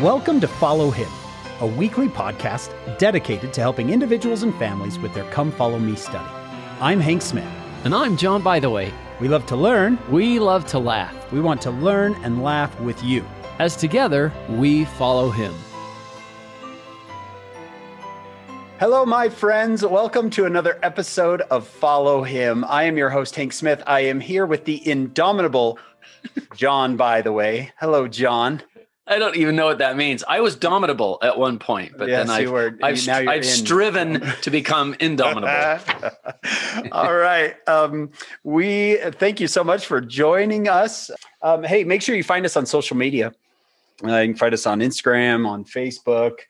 Welcome to Follow Him, a weekly podcast dedicated to helping individuals and families with their Come Follow Me study. I'm Hank Smith. And I'm John, by the way. We love to learn. We love to laugh. We want to learn and laugh with you. As together, we follow Him. Hello, my friends. Welcome to another episode of Follow Him. I am your host, Hank Smith. I am here with the indomitable John, by the way. Hello, John. I don't even know what that means. I was domitable at one point, but yes, then I've striven to become indomitable. All right. We thank you so much for joining us. Hey, make sure you find us on social media. You can find us on Instagram, on Facebook.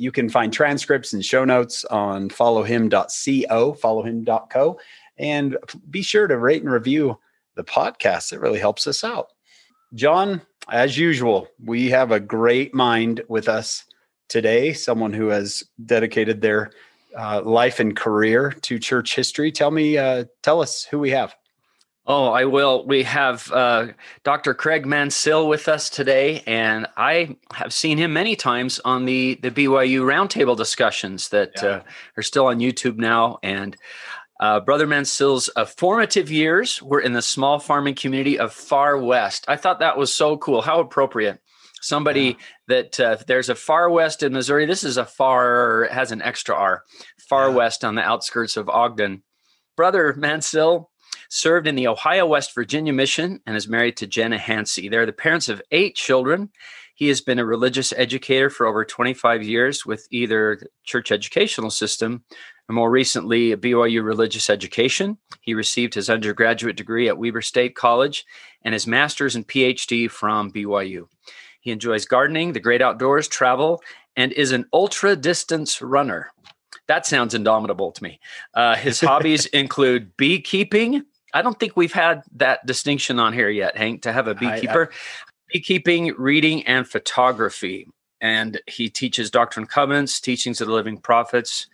You can find transcripts and show notes on followhim.co, followhim.co. And be sure to rate and review the podcast. It really helps us out. John, as usual, we have a great mind with us today, someone who has dedicated their life and career to church history. Tell us who we have. Oh, I will. We have Dr. Craig Mansell with us today, and I have seen him many times on the BYU roundtable discussions that are still on YouTube now, and Brother Mansell's formative years were in the small farming community of Far West. I thought that was so cool. How appropriate. There's a Far West in Missouri. This is a far, it has an extra R, Far West on the outskirts of Ogden. Brother Mansell served in the Ohio, West Virginia mission and is married to Jenna Hansey. They're the parents of 8 children. He has been a religious educator for over 25 years with either the church educational system and more recently, BYU Religious Education. He received his undergraduate degree at Weber State College and his master's and PhD from BYU. He enjoys gardening, the great outdoors, travel, and is an ultra-distance runner. That sounds indomitable to me. His hobbies include beekeeping. I don't think we've had that distinction on here yet, Hank, to have a beekeeper. Beekeeping, reading, and photography. And he teaches Doctrine and Covenants, Teachings of the Living Prophets,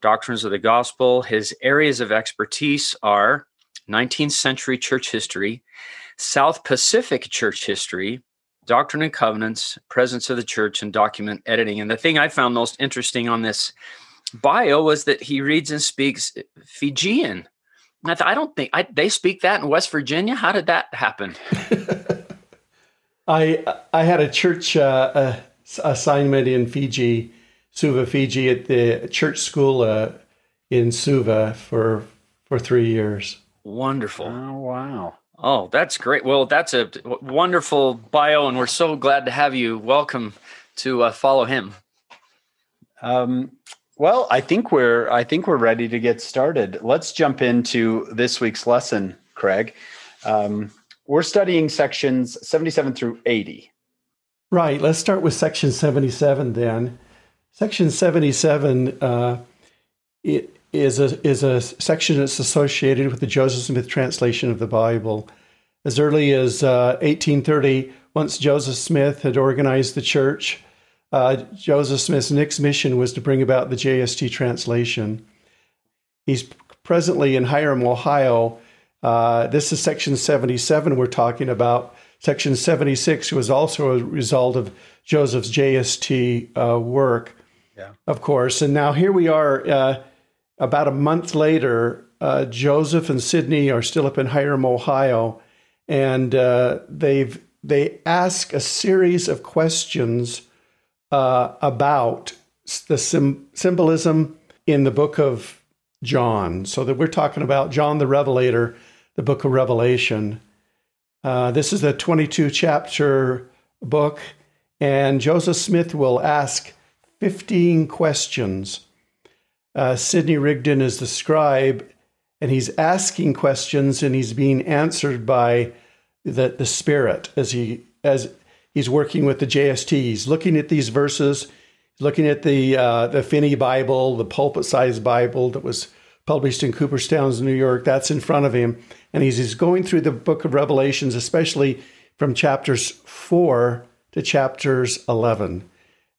Doctrines of the Gospel. His areas of expertise are 19th century church history, South Pacific church history, Doctrine and Covenants, Presence of the Church, and document editing. And the thing I found most interesting on this bio was that he reads and speaks Fijian. And I don't think they speak that in West Virginia. How did that happen? I had a church assignment in Fiji, Suva, Fiji, at the church school in Suva for 3 years. Wonderful. Oh, wow. Oh, that's great. Well, that's a wonderful bio, and we're so glad to have you. Welcome to Follow Him. Well, I think we're ready to get started. Let's jump into this week's lesson, Craig. We're studying sections 77 through 80. Right. Let's start with section 77 then. Section 77 is a section that's associated with the Joseph Smith translation of the Bible. As early as 1830, once Joseph Smith had organized the church, Joseph Smith's next mission was to bring about the JST translation. He's presently in Hiram, Ohio. This is section 77 we're talking about. Section 76 was also a result of Joseph's JST work. Yeah. Of course. And now here we are about a month later. Joseph and Sidney are still up in Hiram, Ohio, and they ask a series of questions about the symbolism in the book of John. So that we're talking about John the Revelator, the book of Revelation. This is a 22-chapter book, and Joseph Smith will ask 15 questions. Sidney Rigdon is the scribe, and he's asking questions, and he's being answered by the Spirit as he's working with the JST. He's looking at these verses, looking at the Finney Bible, the pulpit-sized Bible that was published in Cooperstown, New York. That's in front of him. And he's going through the book of Revelations, especially from chapters 4 to chapters 11.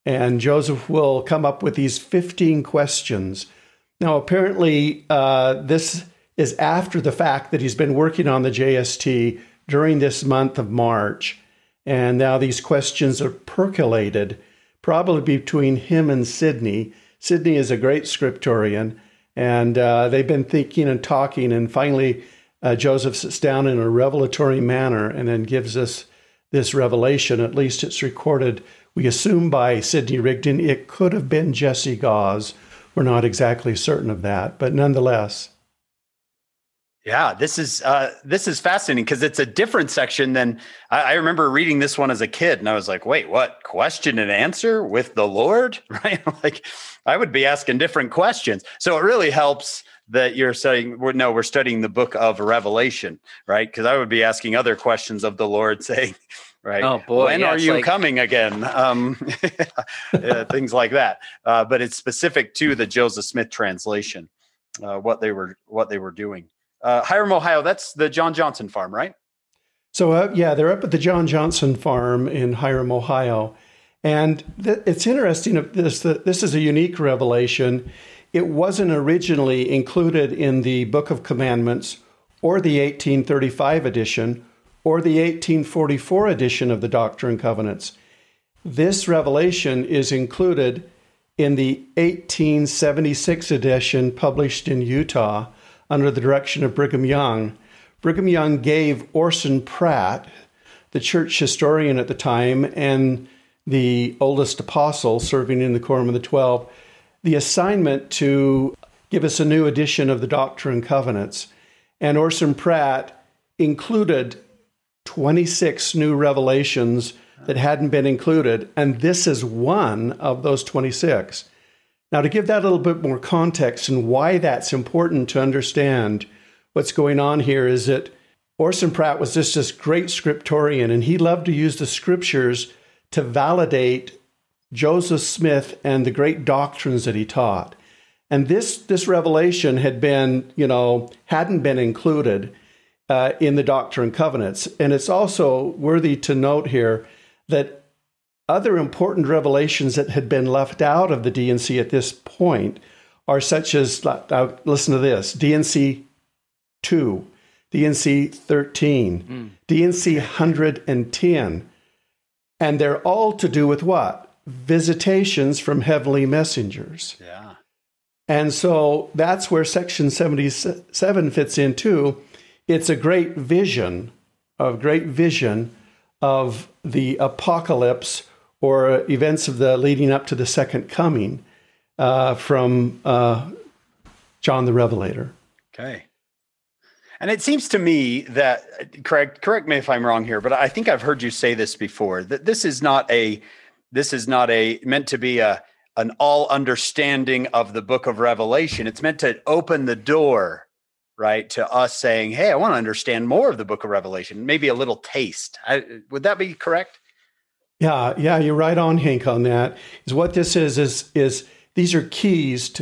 And Joseph will come up with these 15 questions. Now, apparently, this is after the fact that he's been working on the JST during this month of March. And now these questions are percolated, probably between him and Sidney. Sidney is a great scriptorian, and they've been thinking and talking, and finally Joseph sits down in a revelatory manner and then gives us this revelation. At least it's recorded, we assume, by Sidney Rigdon. It could have been Jesse Gause. We're not exactly certain of that, but nonetheless. Yeah, this is fascinating because it's a different section than I remember reading this one as a kid, and I was like, "Wait, what? Question and answer with the Lord?" Right? Like, I would be asking different questions. So it really helps that you're studying. No, we're studying the Book of Revelation, right? Because I would be asking other questions of the Lord, saying, "Right, oh boy, when are you coming again?" Things like that. But it's specific to the Joseph Smith translation, what they were doing. Hiram, Ohio, that's the John Johnson farm, right? So, yeah, they're up at the John Johnson farm in Hiram, Ohio. And it's interesting, this is a unique revelation. It wasn't originally included in the Book of Commandments or the 1835 edition or the 1844 edition of the Doctrine and Covenants. This revelation is included in the 1876 edition published in Utah, under the direction of Brigham Young. Brigham Young gave Orson Pratt, the church historian at the time and the oldest apostle serving in the Quorum of the 12, the assignment to give us a new edition of the Doctrine and Covenants. And Orson Pratt included 26 new revelations that hadn't been included, and this is one of those 26. Now, to give that a little bit more context and why that's important to understand what's going on here is that Orson Pratt was just this great scriptorian, and he loved to use the scriptures to validate Joseph Smith and the great doctrines that he taught. And this revelation hadn't been included in the Doctrine and Covenants. And it's also worthy to note here that other important revelations that had been left out of the D&C at this point are such as, listen to this, D&C 2, D&C 13, D&C 110. And they're all to do with what? Visitations from heavenly messengers. Yeah. And so that's where Section 77 fits in too. It's a great vision of the apocalypse, or events of the leading up to the second coming from John the Revelator. Okay. And it seems to me that, Craig, correct me if I'm wrong here, but I think I've heard you say this before, that this is not meant to be an all understanding of the Book of Revelation. It's meant to open the door, right, to us saying, hey, I want to understand more of the Book of Revelation, maybe a little taste. Would that be correct? Yeah, you're right on, Hank, on that. Is what this is these are keys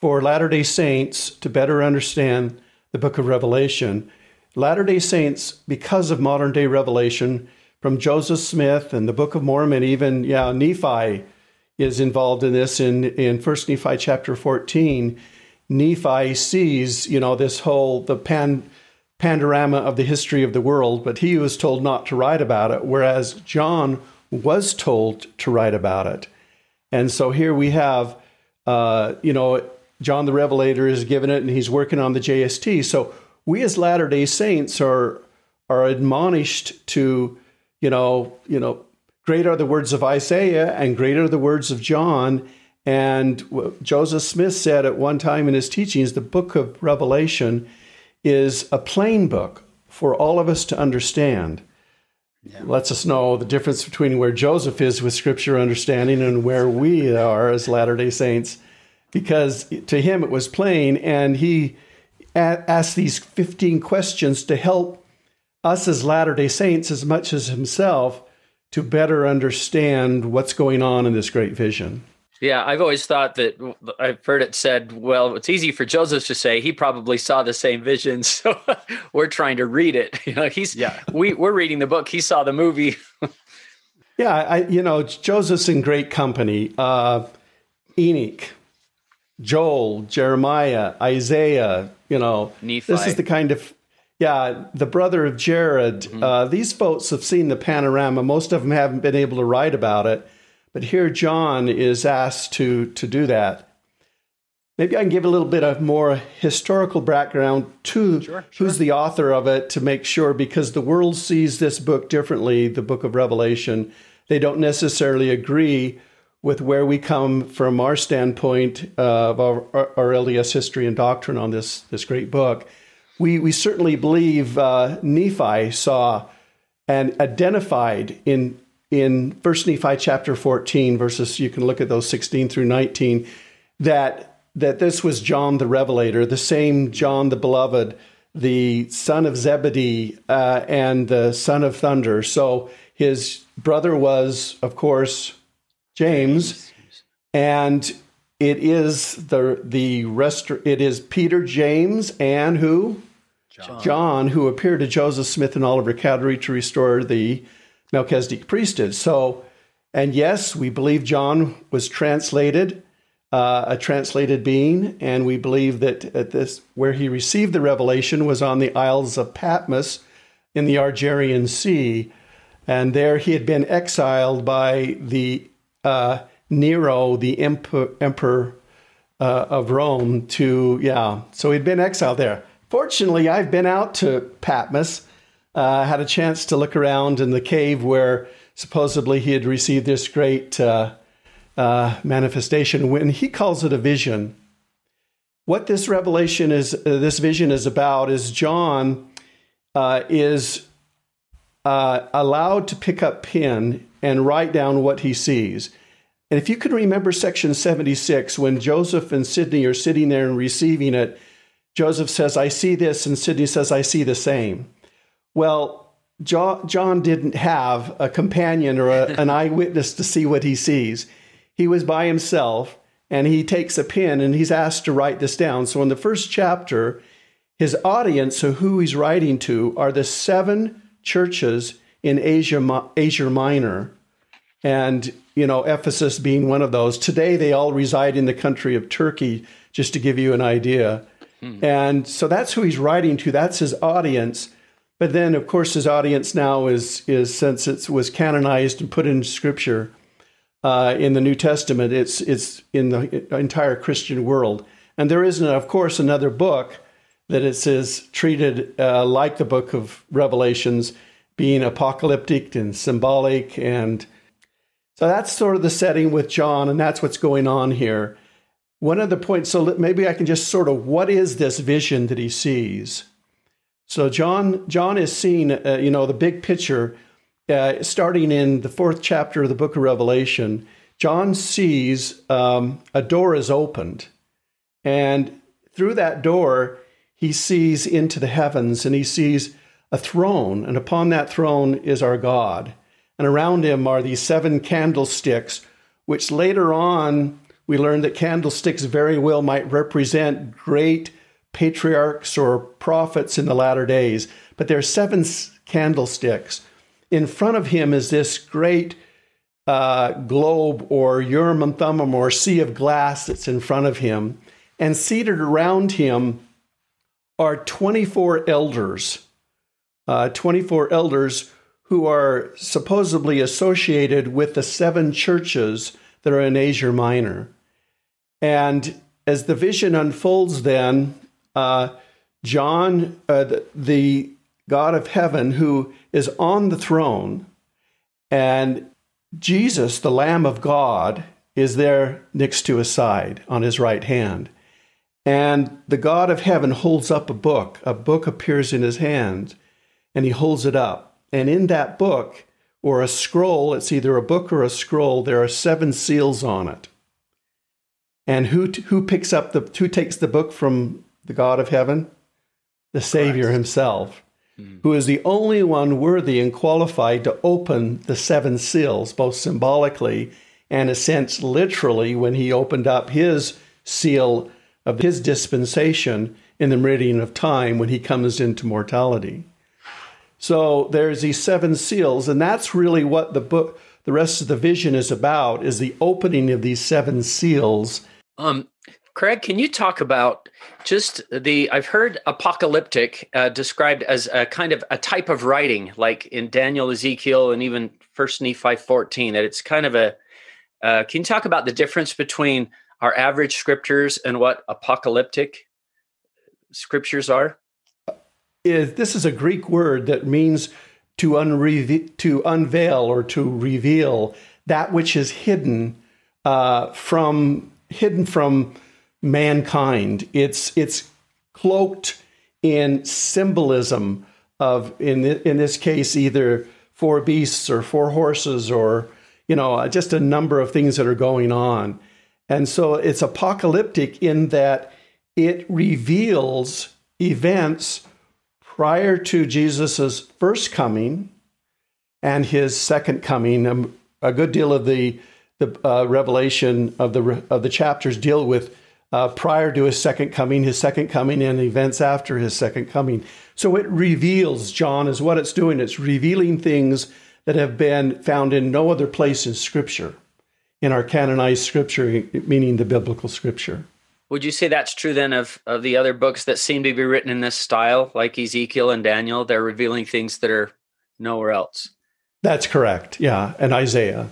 for Latter-day Saints to better understand the Book of Revelation. Latter-day Saints, because of modern-day revelation, from Joseph Smith and the Book of Mormon, even Nephi is involved in this in 1 Nephi chapter 14. Nephi sees, this whole, the panorama of the history of the world, but he was told not to write about it, whereas John was told to write about it. And so here we have, John the Revelator is given it, and he's working on the JST. So we as Latter-day Saints are admonished to, great are the words of Isaiah and great are the words of John. And Joseph Smith said at one time in his teachings, the Book of Revelation is a plain book for all of us to understand. Yeah. Lets us know the difference between where Joseph is with scripture understanding and where we are as Latter-day Saints, because to him it was plain, and he asked these 15 questions to help us as Latter-day Saints as much as himself to better understand what's going on in this great vision. Yeah, I've always thought that, I've heard it said, well, it's easy for Joseph to say, he probably saw the same vision, so we're trying to read it. We're reading the book, he saw the movie. Yeah, Joseph's in great company. Enoch, Joel, Jeremiah, Isaiah, Nephi. This is the kind of, Yeah, the brother of Jared. Mm-hmm. These folks have seen the panorama. Most of them haven't been able to write about it. But here John is asked to do that. Maybe I can give a little bit of more historical background to who's the author of it to make sure, because the world sees this book differently, the book of Revelation. They don't necessarily agree with where we come from our standpoint of our LDS history and doctrine on this great book. We certainly believe Nephi saw and identified in 1 Nephi chapter 14, verses, you can look at those 16 through 19, that this was John the Revelator, the same John the Beloved, the son of Zebedee and the son of thunder. So his brother was, of course, James, and it is it is Peter, James, and who? John, who appeared to Joseph Smith and Oliver Cowdery to restore the Melchizedek priesthood. So, and yes, we believe John was translated. A translated being, and we believe that at this, where he received the revelation was on the Isles of Patmos in the Argerian Sea, and there he had been exiled by the Nero, the emperor of Rome, so he'd been exiled there. Fortunately, I've been out to Patmos, had a chance to look around in the cave where supposedly he had received this great manifestation, when he calls it a vision. What this revelation is, this vision is about, is John is allowed to pick up pen and write down what he sees. And if you can remember section 76, when Joseph and Sidney are sitting there and receiving it, Joseph says, I see this, and Sidney says, I see the same. Well, John didn't have a companion or an eyewitness to see what he sees. He was by himself, and he takes a pen, and he's asked to write this down. So in the first chapter, his audience of who he's writing to are the seven churches in Asia Minor, and Ephesus being one of those. Today, they all reside in the country of Turkey, just to give you an idea. Hmm. And so that's who he's writing to. That's his audience. But then, of course, his audience now is since it was canonized and put in Scripture, in the New Testament, it's in the entire Christian world. And there isn't, of course, another book that it is treated like the book of Revelations, being apocalyptic and symbolic. And so that's sort of the setting with John, and that's what's going on here. One other point, so maybe I can just sort of, what is this vision that he sees? So John is seeing, the big picture. Starting in the fourth chapter of the book of Revelation, John sees a door is opened. And through that door, he sees into the heavens, and he sees a throne. And upon that throne is our God. And around him are these seven candlesticks, which later on we learn that candlesticks very well might represent great patriarchs or prophets in the latter days. But there are seven candlesticks. In front of him is this great globe or Urim and Thummim or sea of glass that's in front of him. And seated around him are 24 elders, 24 elders who are supposedly associated with the seven churches that are in Asia Minor. And as the vision unfolds then, John, the God of heaven, who is on the throne, and Jesus, the Lamb of God, is there next to his side on his right hand. And the God of heaven holds up a book. A book appears in his hand, and he holds it up. And in that book, or a scroll, it's either a book or a scroll, there are seven seals on it. And who takes the book from the God of heaven? The Savior Christ himself, who is the only one worthy and qualified to open the seven seals, both symbolically and, in a sense, literally, when he opened up his seal of his dispensation in the meridian of time when he comes into mortality. So there's these seven seals, and that's really what the book, the rest of the vision is about, is the opening of these seven seals. Craig, can you talk about just I've heard apocalyptic described as a kind of a type of writing, like in Daniel, Ezekiel, and even First Nephi 14, that it's kind of can you talk about the difference between our average scriptures and what apocalyptic scriptures are? This is a Greek word that means to unveil or to reveal that which is hidden from mankind. It's cloaked in symbolism of, in this case, either four beasts or four horses or, just a number of things that are going on. And so it's apocalyptic in that it reveals events prior to Jesus's first coming and his second coming. A good deal of the revelation of the chapters deal with prior to his second coming, and events after his second coming. So it reveals, John, is what it's doing. It's revealing things that have been found in no other place in Scripture, in our canonized Scripture, meaning the biblical Scripture. Would you say that's true then of the other books that seem to be written in this style, like Ezekiel and Daniel? They're revealing things that are nowhere else. That's correct. Yeah, and Isaiah.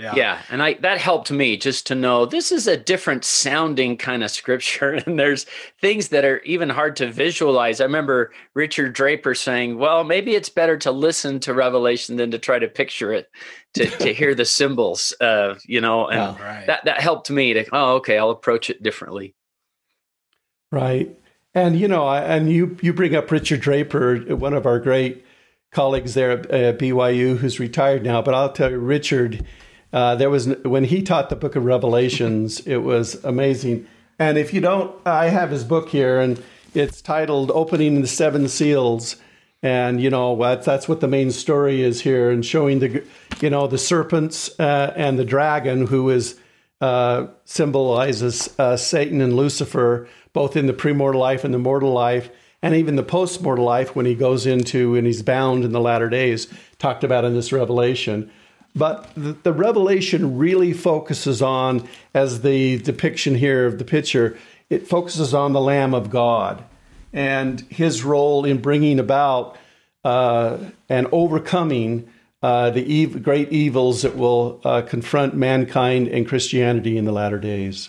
Yeah. And that helped me just to know this is a different sounding kind of scripture. And there's things that are even hard to visualize. I remember Richard Draper saying, well, maybe it's better to listen to Revelation than to try to picture it, to hear the symbols, and right. that helped me to, I'll approach it differently. Right. And, you bring up Richard Draper, one of our great colleagues there at BYU who's retired now, but I'll tell you, Richard, when he taught the Book of Revelations, it was amazing. And if you don't, I have his book here, and it's titled "Opening the Seven Seals." And that's what the main story is here, and showing the serpents and the dragon, who is symbolizes Satan and Lucifer, both in the premortal life and the mortal life, and even the postmortal life when he goes into and he's bound in the latter days, talked about in this Revelation. But the Revelation really focuses on, as the depiction here of the picture, it focuses on the Lamb of God and his role in bringing about and overcoming the great evils that will confront mankind and Christianity in the latter days.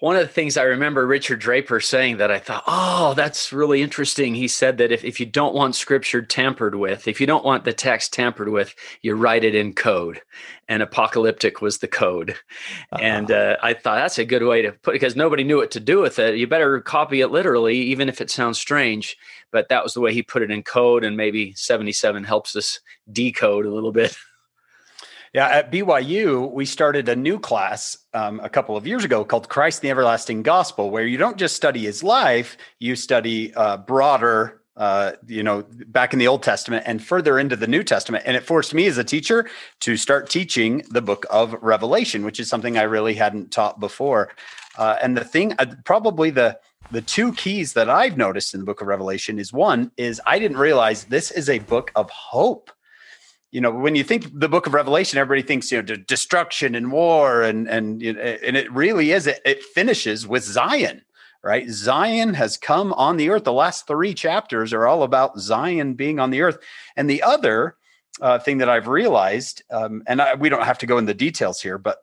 One of the things I remember Richard Draper saying that I thought, that's really interesting. He said that if you don't want Scripture tampered with, if you don't want the text tampered with, you write it in code. And apocalyptic was the code. Uh-huh. And I thought that's a good way to put it, because nobody knew what to do with it. You better copy it literally, even if it sounds strange. But that was the way he put it in code. And maybe 77 helps us decode a little bit. Yeah, at BYU, we started a new class a couple of years ago called Christ, the Everlasting Gospel, where you don't just study his life, you study broader, back in the Old Testament and further into the New Testament. And it forced me as a teacher to start teaching the Book of Revelation, which is something I really hadn't taught before. And the thing, probably the two keys that I've noticed in the Book of Revelation is, one, is I didn't realize this is a book of hope. When you think the Book of Revelation, everybody thinks, destruction and war, and it really is. It finishes with Zion, right? Zion has come on the earth. The last three chapters are all about Zion being on the earth. And the other thing that I've realized, we don't have to go into the details here, but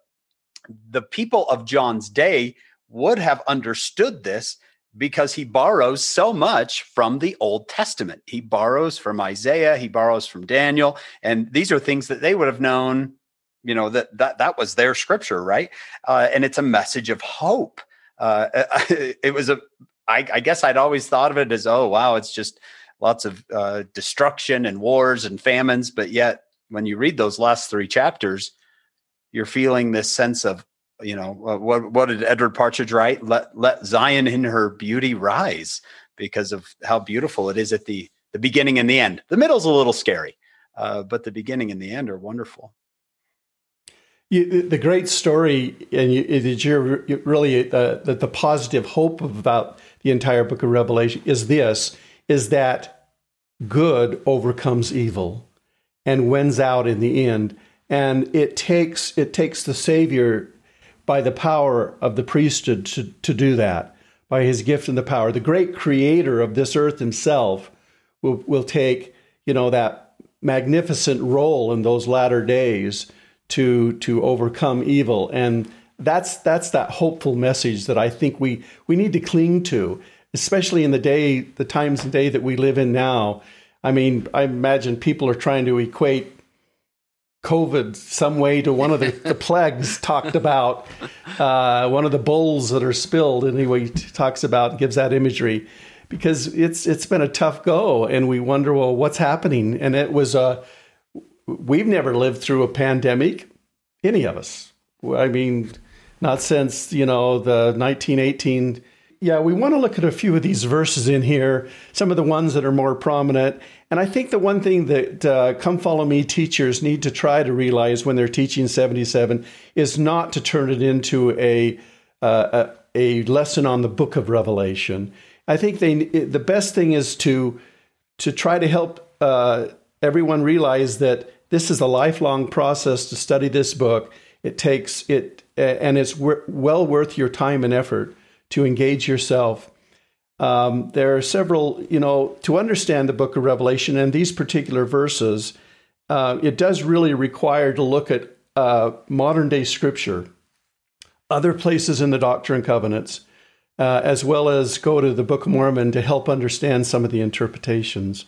the people of John's day would have understood this, because he borrows so much from the Old Testament. He borrows from Isaiah, he borrows from Daniel, and these are things that they would have known, that was their scripture, right? And it's a message of hope. It was I guess I'd always thought of it as, it's just lots of destruction and wars and famines, but yet when you read those last three chapters, you're feeling this sense of, what did Edward Partridge write? Let Zion in her beauty rise, because of how beautiful it is at the beginning and the end. The middle's a little scary, but the beginning and the end are wonderful. The great story, and the positive hope about the entire Book of Revelation is that good overcomes evil and wins out in the end. And it takes the Savior by the power of the priesthood to do that, by his gift and the power. The great creator of this earth himself will take, you know, that magnificent role in those latter days to overcome evil. And that's that hopeful message that I think we need to cling to, especially in the times and day that we live in now. I mean, I imagine people are trying to equate COVID some way to one of the plagues talked about, one of the bowls that are spilled. Anyway, he talks about, gives that imagery, because it's been a tough go, and we wonder, well, what's happening? And it was we've never lived through a pandemic, any of us. I mean, not since, you know, the 1918. Yeah, we want to look at a few of these verses in here, some of the ones that are more prominent. And I think the one thing that Come Follow Me teachers need to try to realize when they're teaching 77 is not to turn it into a lesson on the book of Revelation. I think the best thing is to try to help everyone realize that this is a lifelong process to study this book. It takes it, and it's well worth your time and effort to engage yourself. There are several, you know, to understand the book of Revelation and these particular verses, it does really require to look at modern day scripture, other places in the Doctrine and Covenants, as well as go to the Book of Mormon to help understand some of the interpretations.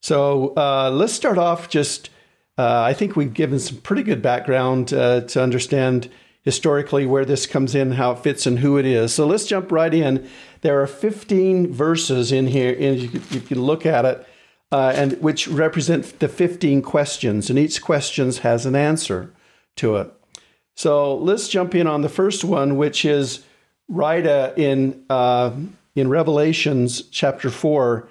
So let's start off just, I think we've given some pretty good background to understand historically where this comes in, how it fits, and who it is. So let's jump right in. There are 15 verses in here, and you can look at it, and which represent the 15 questions, and each question has an answer to it. So let's jump in on the first one, which is right in Revelations chapter 4.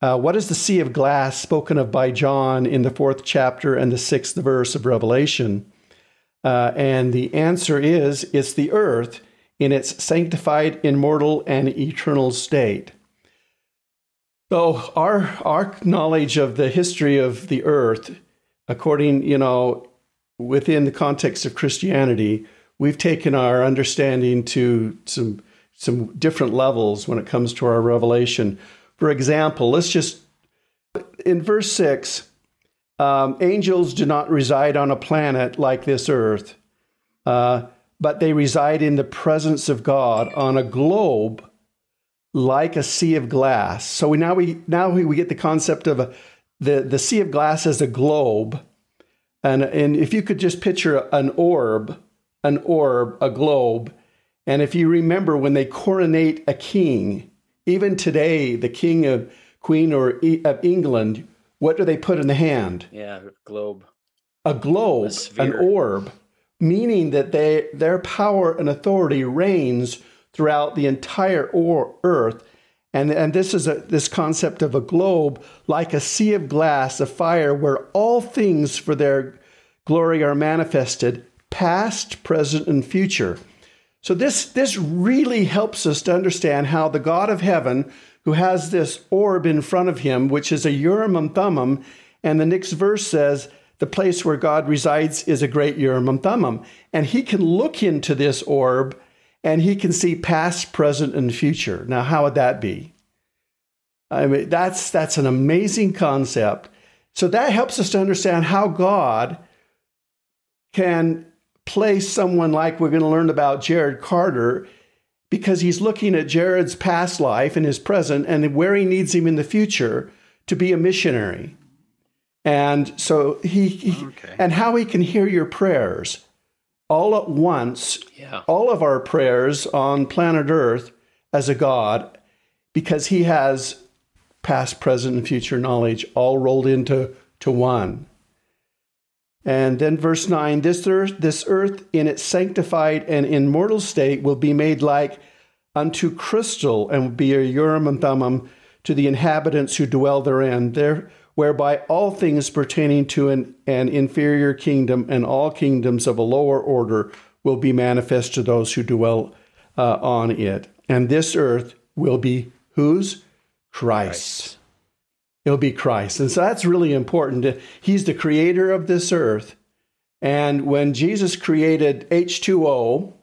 What is the sea of glass spoken of by John in the 4th chapter and the 6th verse of Revelation? And the answer is, it's the earth in its sanctified, immortal, and eternal state. So our knowledge of the history of the earth, according, you know, within the context of Christianity, we've taken our understanding to some different levels when it comes to our revelation. For example, let's just, in verse 6, angels do not reside on a planet like this earth, but they reside in the presence of God on a globe like a sea of glass. So now we get the concept of the sea of glass as a globe. And if you could just picture an orb, a globe, and if you remember when they coronate a king, even today, the king of Queen or of England, what do they put in the hand? Yeah, globe. A globe, an orb, meaning that their power and authority reigns throughout the entire earth. And this is this concept of a globe, like a sea of glass, of fire, where all things for their glory are manifested, past, present, and future. So this really helps us to understand how the God of heaven, who has this orb in front of him, which is a Urim and Thummim, and the next verse says, the place where God resides is a great Urim and Thummim. And he can look into this orb, and he can see past, present, and future. Now, how would that be? I mean, that's an amazing concept. So that helps us to understand how God can place someone like we're going to learn about Jared Carter, because he's looking at Jared's past life and his present and where he needs him in the future to be a missionary. And so and how he can hear your prayers all at once, all of our prayers on planet Earth as a God, because he has past, present, and future knowledge all rolled into one. And then verse 9, this earth in its sanctified and immortal state will be made like unto crystal, and will be a Urim and Thummim to the inhabitants who dwell therein, there whereby all things pertaining to an inferior kingdom and all kingdoms of a lower order will be manifest to those who dwell on it. And this earth will be whose? Christ. It'll be Christ. And so that's really important. He's the creator of this earth. And when Jesus created H2O,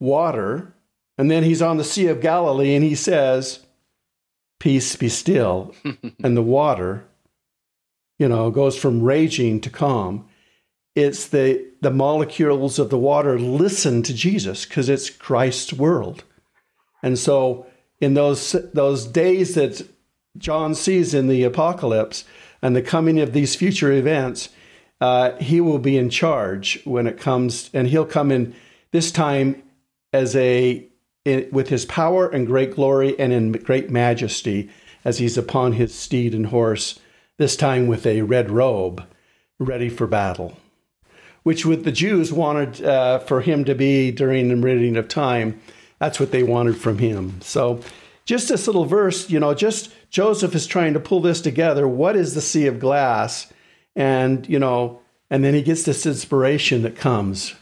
water, and then he's on the Sea of Galilee, and he says, peace be still. And the water, you know, goes from raging to calm. It's the molecules of the water listen to Jesus because it's Christ's world. And so in those days that John sees in the apocalypse and the coming of these future events, he will be in charge when it comes, and he'll come in this time with his power and great glory and in great majesty as he's upon his steed and horse, this time with a red robe, ready for battle, which with the Jews wanted for him to be during the meridian of time. That's what they wanted from him. So just this little verse, you know, just Joseph is trying to pull this together. What is the sea of glass? And, you know, and then he gets this inspiration that comes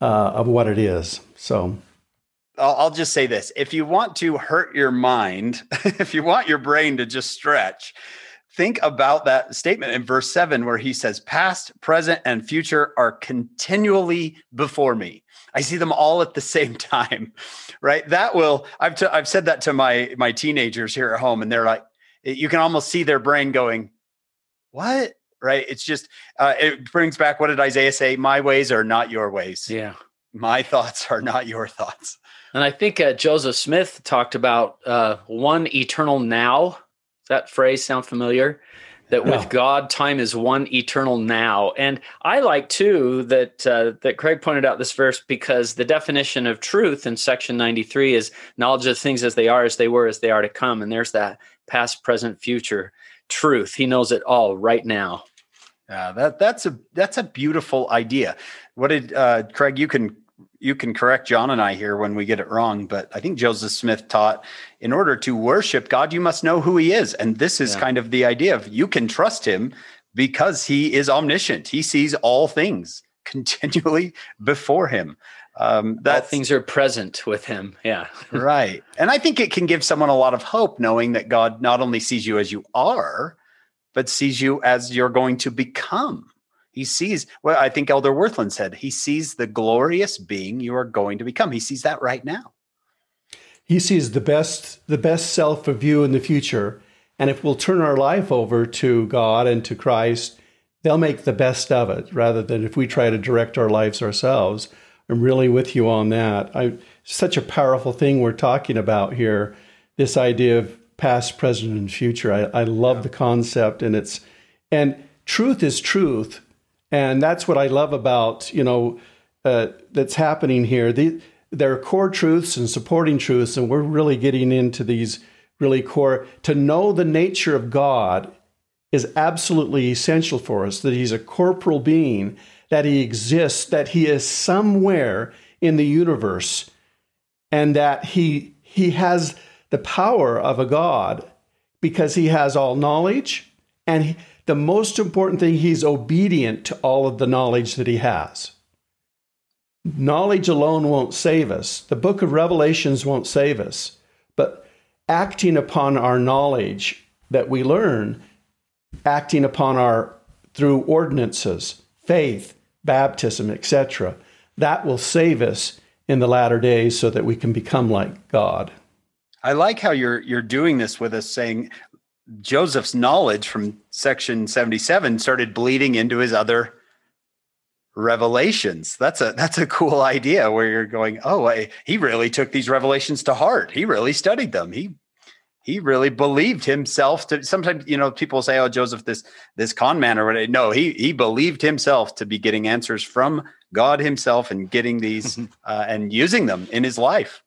of what it is. So I'll just say this. If you want to hurt your mind, if you want your brain to just stretch, think about that statement in verse 7 where he says, past, present, and future are continually before me. I see them all at the same time, right? That will, I've said that to my teenagers here at home, and they're like, you can almost see their brain going, what? Right? It's just, it brings back, what did Isaiah say? My ways are not your ways. Yeah. My thoughts are not your thoughts. And I think Joseph Smith talked about one eternal now. Does that phrase sound familiar? That with God, time is one eternal now. And I like, too, that Craig pointed out this verse because the definition of truth in section 93 is knowledge of things as they are, as they were, as they are to come. And there's that past, present, future truth. He knows it all right now. That's a beautiful idea. What did Craig? You can correct John and I here when we get it wrong, but I think Joseph Smith taught, in order to worship God, you must know who he is. And this is kind of the idea of you can trust him because he is omniscient. He sees all things continually before him. All things are present with him. Yeah. Right. And I think it can give someone a lot of hope knowing that God not only sees you as you are, but sees you as you're going to become. He sees, well, I think Elder Worthland said, he sees the glorious being you are going to become. He sees that right now. He sees the best self of you in the future. And if we'll turn our life over to God and to Christ, they'll make the best of it rather than if we try to direct our lives ourselves. I'm really with you on that. Such a powerful thing we're talking about here, this idea of past, present, and future. I love the concept, and truth is truth. And that's what I love about, you know, that's happening here. There are core truths and supporting truths, and we're really getting into these really core. To know the nature of God is absolutely essential for us, that he's a corporal being, that he exists, that he is somewhere in the universe, and that he has the power of a God because he has all knowledge, and the most important thing, he's obedient to all of the knowledge that he has. Knowledge alone won't save us. The book of Revelations won't save us. But acting upon our knowledge that we learn, acting upon through ordinances, faith, baptism, etc., that will save us in the latter days so that we can become like God. I like how you're doing this with us saying, Joseph's knowledge from section 77 started bleeding into his other revelations. That's a cool idea where you're going, he really took these revelations to heart. He really studied them. He really believed himself to. Sometimes, you know, people say, oh, Joseph, this con man or whatever. No, he believed himself to be getting answers from God himself and getting these and using them in his life.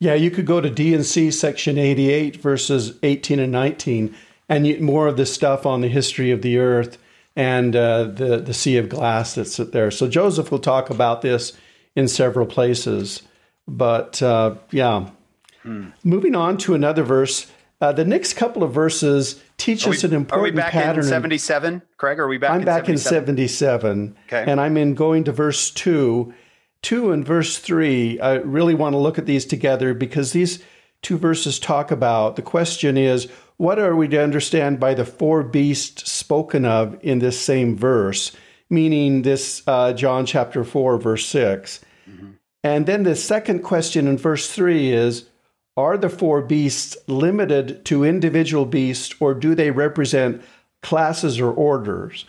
Yeah, you could go to D&C section 88, verses 18 and 19, and more of this stuff on the history of the earth and the sea of glass that's there. So Joseph will talk about this in several places. But Moving on to another verse. The next couple of verses teach us an important pattern. Are we back in 77, Craig? Are we back? I'm back in 77. Okay. And I'm going to verse 2 and verse 3, I really want to look at these together because these two verses talk about, the question is, what are we to understand by the four beasts spoken of in this same verse, meaning this John chapter 4, verse 6. Mm-hmm. And then the second question in verse 3 is, are the four beasts limited to individual beasts, or do they represent classes or orders?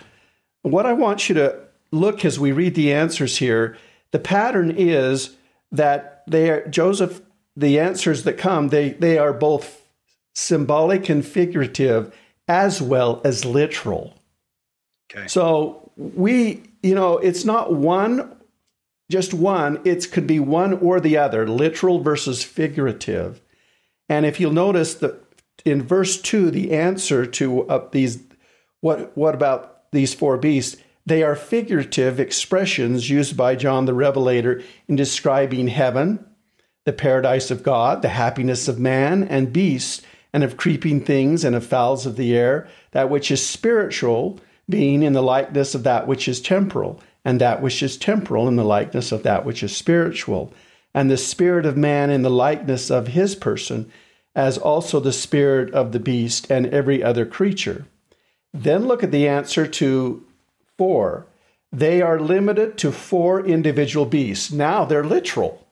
What I want you to look as we read the answers here, the pattern is that they are, Joseph, the answers that come, they are both symbolic and figurative as well as literal. Okay. So we, you know, it's not one, just one. It could be one or the other, literal versus figurative. And if you'll notice that in verse 2, the answer to these, what about these four beasts? They are figurative expressions used by John the Revelator in describing heaven, the paradise of God, the happiness of man and beast, and of creeping things and of fowls of the air, that which is spiritual being in the likeness of that which is temporal, and that which is temporal in the likeness of that which is spiritual, and the spirit of man in the likeness of his person, as also the spirit of the beast and every other creature. Then look at the answer to 4. They are limited to 4 individual beasts. Now they're literal.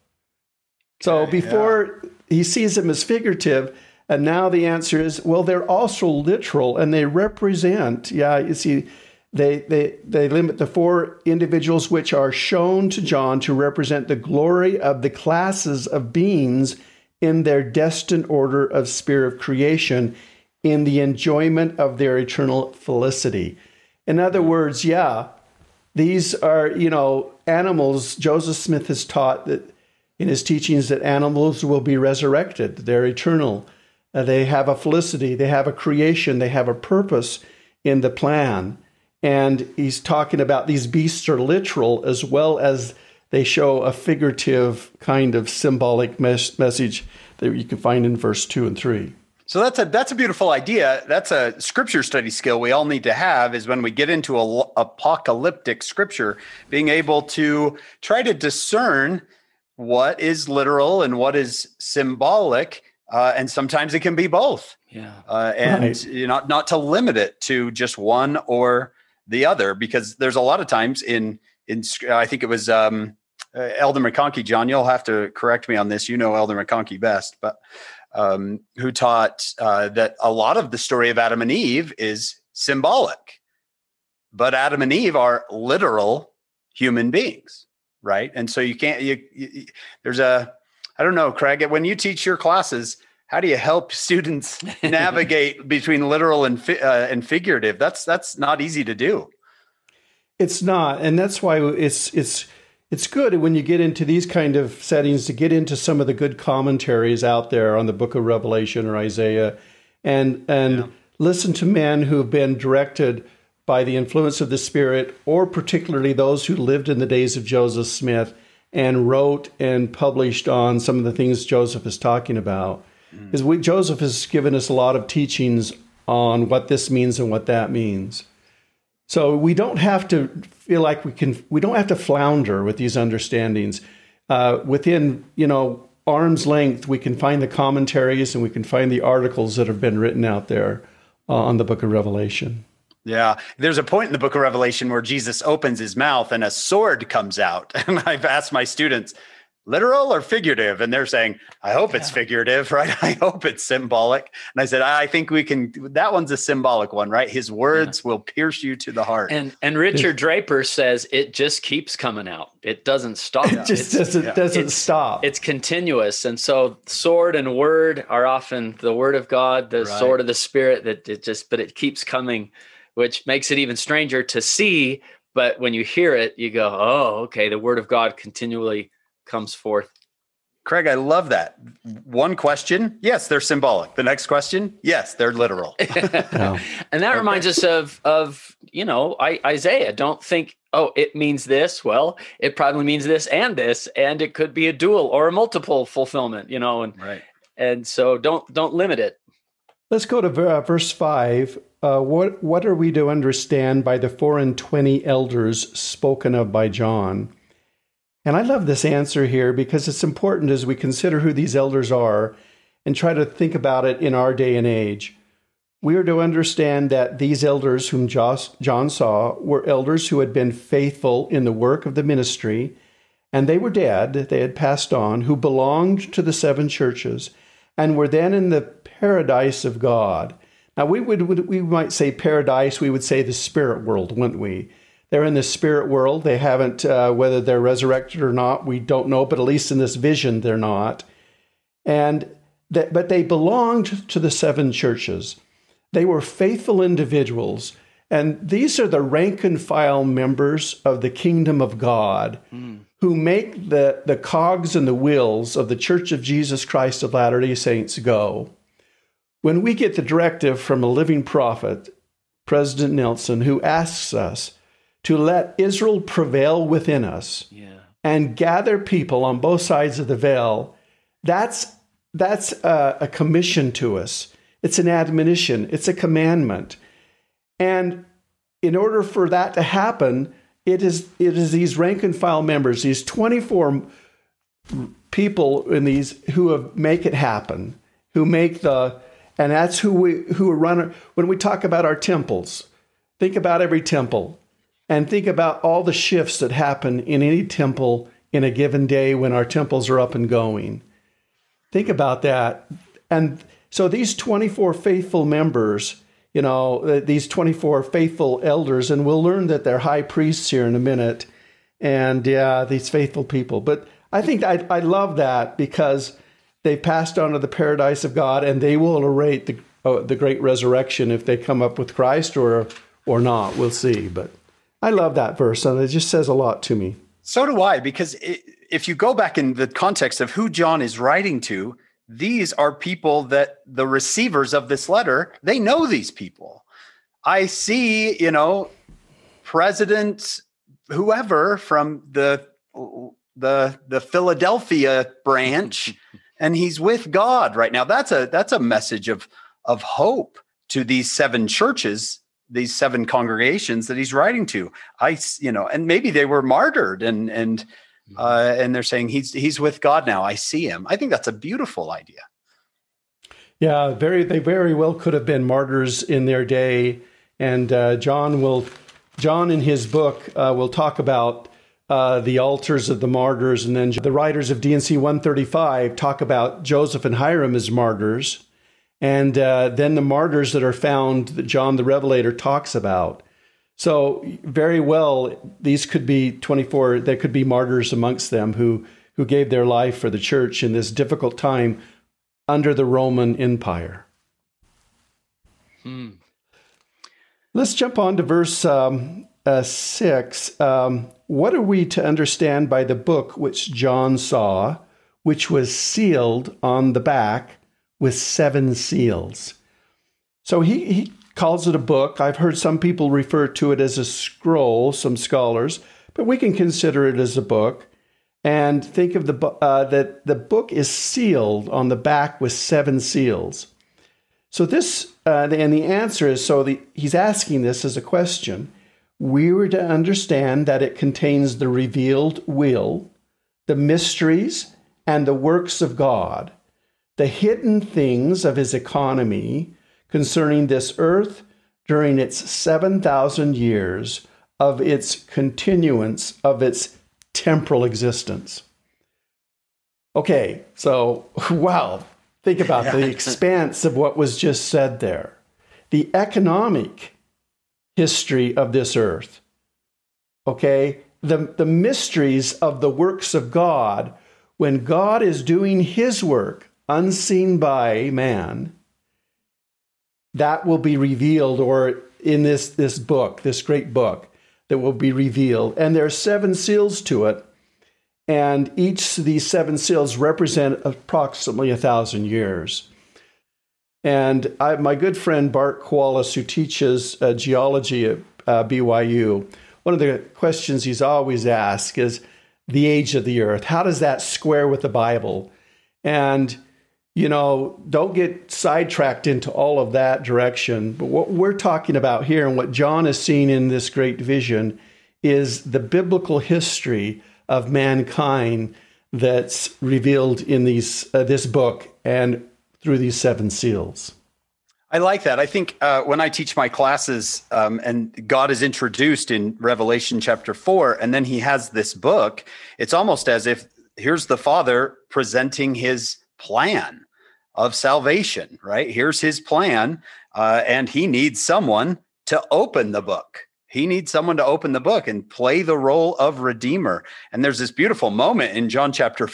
So before he sees them as figurative, and now the answer is, well, they're also literal, and they represent, you see, they limit the 4 individuals which are shown to John to represent the glory of the classes of beings in their destined order of sphere of creation in the enjoyment of their eternal felicity. In other words, these are, you know, animals. Joseph Smith has taught that in his teachings that animals will be resurrected. They're eternal. They have a felicity. They have a creation. They have a purpose in the plan. And he's talking about these beasts are literal as well as they show a figurative kind of symbolic message that you can find in verse 2 and 3. So that's a beautiful idea. That's a scripture study skill we all need to have, is when we get into apocalyptic scripture, being able to try to discern what is literal and what is symbolic. And sometimes it can be both. Yeah. You know, not to limit it to just one or the other, because there's a lot of times in I think it was Elder McConkie, John, you'll have to correct me on this. You know Elder McConkie best, but who taught that a lot of the story of Adam and Eve is symbolic, but Adam and Eve are literal human beings, right? And so you can't, there's a, I don't know, Craig, when you teach your classes, how do you help students navigate between literal and figurative? That's not easy to do. It's not. And that's why it's good when you get into these kind of settings to get into some of the good commentaries out there on the book of Revelation or Isaiah and listen to men who've been directed by the influence of the Spirit, or particularly those who lived in the days of Joseph Smith and wrote and published on some of the things Joseph is talking about. Mm. Joseph has given us a lot of teachings on what this means and what that means. So we don't have to feel like we don't have to flounder with these understandings. Within, you know, arm's length, we can find the commentaries and we can find the articles that have been written out there on the book of Revelation. Yeah. There's a point in the book of Revelation where Jesus opens his mouth and a sword comes out. And I've asked my students, literal or figurative? And they're saying, I hope it's figurative, right? I hope it's symbolic. And I said, I think we can, that one's a symbolic one, right? His words will pierce you to the heart. And Richard Draper says, it just keeps coming out. It doesn't stop. It just doesn't stop. It's continuous. And so sword and word are often the word of God, the sword of the Spirit, that it just, but it keeps coming, which makes it even stranger to see. But when you hear it, you go, oh, okay, the word of God continually comes forth. Craig, I love that. One question, yes, they're symbolic. The next question, yes, they're literal. And that reminds us of you know, Isaiah. Don't think, oh, it means this. Well, it probably means this, and it could be a dual or a multiple fulfillment, you know, and so don't limit it. Let's go to verse 5. What are we to understand by the 4 and 20 elders spoken of by John? And I love this answer here because it's important as we consider who these elders are and try to think about it in our day and age. We are to understand that these elders whom John saw were elders who had been faithful in the work of the ministry and they were dead, they had passed on, who belonged to the seven churches, and were then in the paradise of God. Now, we might say paradise, we would say the spirit world, wouldn't we? They're in the spirit world. They haven't, whether they're resurrected or not, we don't know, but at least in this vision, they're not. But they belonged to the seven churches. They were faithful individuals. And these are the rank and file members of the kingdom of God who make the cogs and the wheels of the Church of Jesus Christ of Latter-day Saints go. When we get the directive from a living prophet, President Nelson, who asks us to let Israel prevail within us and gather people on both sides of the veil, that's a commission to us. It's an admonition. It's a commandment. And in order for that to happen, it is these rank and file members, these 24 people in these who make it happen, who make the, and that's who run. When we talk about our temples, think about every temple and think about all the shifts that happen in any temple in a given day when our temples are up and going. Think about that. And so these 24 faithful members, you know, these 24 faithful elders, and we'll learn that they're high priests here in a minute, and these faithful people. But I think I love that because they passed on to the paradise of God, and they will narrate the great resurrection if they come up with Christ or not. We'll see. But I love that verse, and it just says a lot to me. So do I, because if you go back in the context of who John is writing to, these are people that the receivers of this letter, they know these people. I see, you know, President whoever from the Philadelphia branch, and he's with God right now. That's a message of hope to these seven churches, these seven congregations that he's writing to. And maybe they were martyred and they're saying he's with God now. I see him. I think that's a beautiful idea. Yeah, they very well could have been martyrs in their day, and John in his book will talk about the altars of the martyrs, and then the writers of D&C 135 talk about Joseph and Hiram as martyrs, and then the martyrs that are found that John the Revelator talks about. So very well, these could be 24, there could be martyrs amongst them who gave their life for the church in this difficult time under the Roman Empire. Let's jump on to verse 6. What are we to understand by the book which John saw, which was sealed on the back with 7 seals? So he calls it a book. I've heard some people refer to it as a scroll, some scholars, but we can consider it as a book. And think of that the book is sealed on the back with 7 seals. So this, and the answer is, he's asking this as a question. We were to understand that it contains the revealed will, the mysteries, and the works of God, the hidden things of his economy, concerning this earth during its 7,000 years of its continuance of its temporal existence. Okay, so, wow, think about the expanse of what was just said there. The economic history of this earth, okay? The mysteries of the works of God, when God is doing his work unseen by man, that will be revealed, or in this book, this great book, that will be revealed. And there are 7 seals to it, and each of these 7 seals represent approximately 1,000 years. And my good friend Bart Koalas, who teaches geology at BYU, one of the questions he's always asked is the age of the earth. How does that square with the Bible? And you know, don't get sidetracked into all of that direction. But what we're talking about here and what John is seeing in this great vision is the biblical history of mankind that's revealed in this book and through these 7 seals. I like that. I think when I teach my classes and God is introduced in Revelation chapter 4, and then he has this book, it's almost as if here's the Father presenting his plan of salvation, right? Here's his plan, and he needs someone to open the book. He needs someone to open the book and play the role of Redeemer. And there's this beautiful moment in Revelation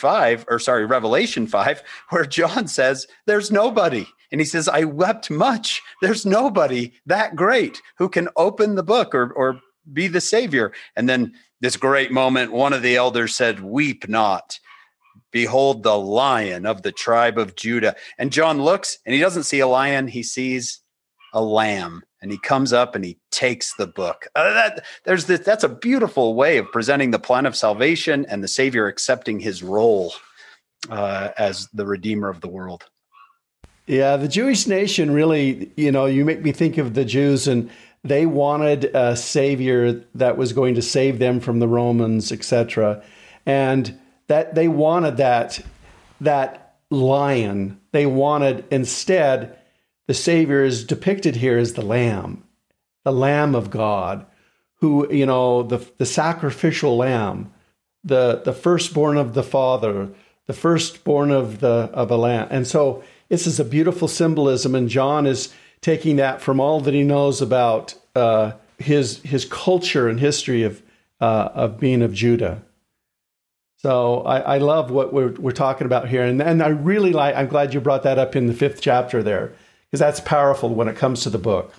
5, where John says, there's nobody. And he says, I wept much. There's nobody that great who can open the book or be the Savior. And then this great moment, one of the elders said, weep not. Behold, the Lion of the tribe of Judah. And John looks and he doesn't see a lion. He sees a lamb. And he comes up and he takes the book. That's a beautiful way of presenting the plan of salvation and the Savior accepting his role as the Redeemer of the world. Yeah, the Jewish nation really, you make me think of the Jews, and they wanted a Savior that was going to save them from the Romans, etc. And that they wanted that lion. They wanted instead. The Savior is depicted here as the Lamb of God, who, the sacrificial Lamb, the firstborn of the Father, the firstborn of a Lamb. And so this is a beautiful symbolism, and John is taking that from all that he knows about his culture and history of being of Judah. So I love what we're talking about here, and I really like. I'm glad you brought that up in the 5th chapter there. Because that's powerful when it comes to the book.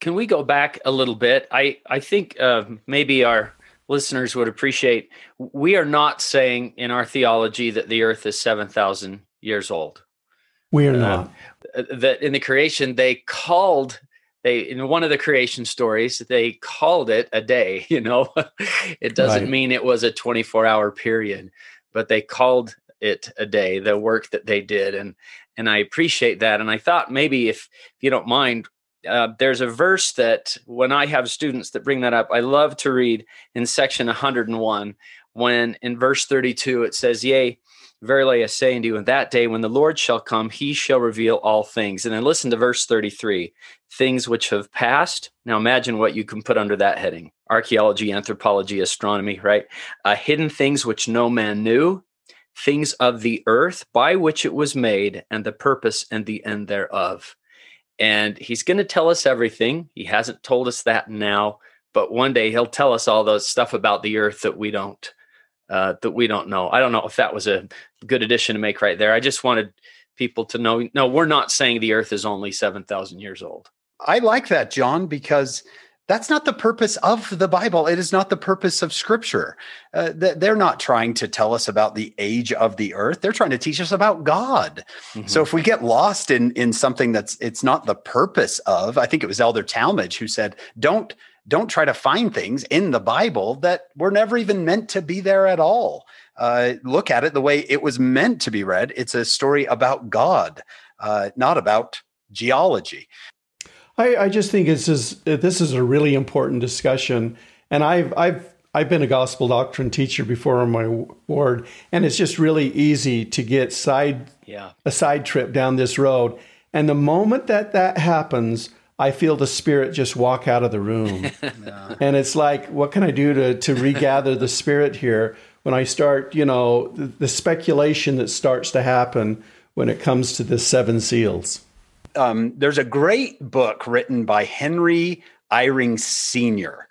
Can we go back a little bit? I think maybe our listeners would appreciate, we are not saying in our theology that the earth is 7,000 years old. We are not. That in the creation, in one of the creation stories, they called it a day, It doesn't mean it was a 24-hour period, but they called it a day, the work that they did. And I appreciate that. And I thought maybe if you don't mind, there's a verse that when I have students that bring that up, I love to read in section 101, when in verse 32, it says, yea, verily I say unto you, in that day when the Lord shall come, he shall reveal all things. And then listen to verse 33, things which have passed. Now imagine what you can put under that heading, archaeology, anthropology, astronomy, right? Hidden things which no man knew. Things of the earth by which it was made, and the purpose and the end thereof. And he's going to tell us everything. He hasn't told us that now, but one day he'll tell us all the stuff about the earth that we don't know. I don't know if that was a good addition to make right there. I just wanted people to know, no, we're not saying the earth is only 7,000 years old. I like that, John, because that's not the purpose of the Bible. It is not the purpose of Scripture. They're not trying to tell us about the age of the earth. They're trying to teach us about God. Mm-hmm. So if we get lost in something it's not the purpose of, I think it was Elder Talmage who said, don't try to find things in the Bible that were never even meant to be there at all. Look at it the way it was meant to be read. It's a story about God, not about geology. I just think this is a really important discussion, and I've been a gospel doctrine teacher before on my ward, and it's just really easy to get a side trip down this road. And the moment that happens, I feel the Spirit just walk out of the room, and it's like, what can I do to regather the Spirit here when I start, the speculation that starts to happen when it comes to the 7 seals. There's a great book written by Henry Eyring Sr.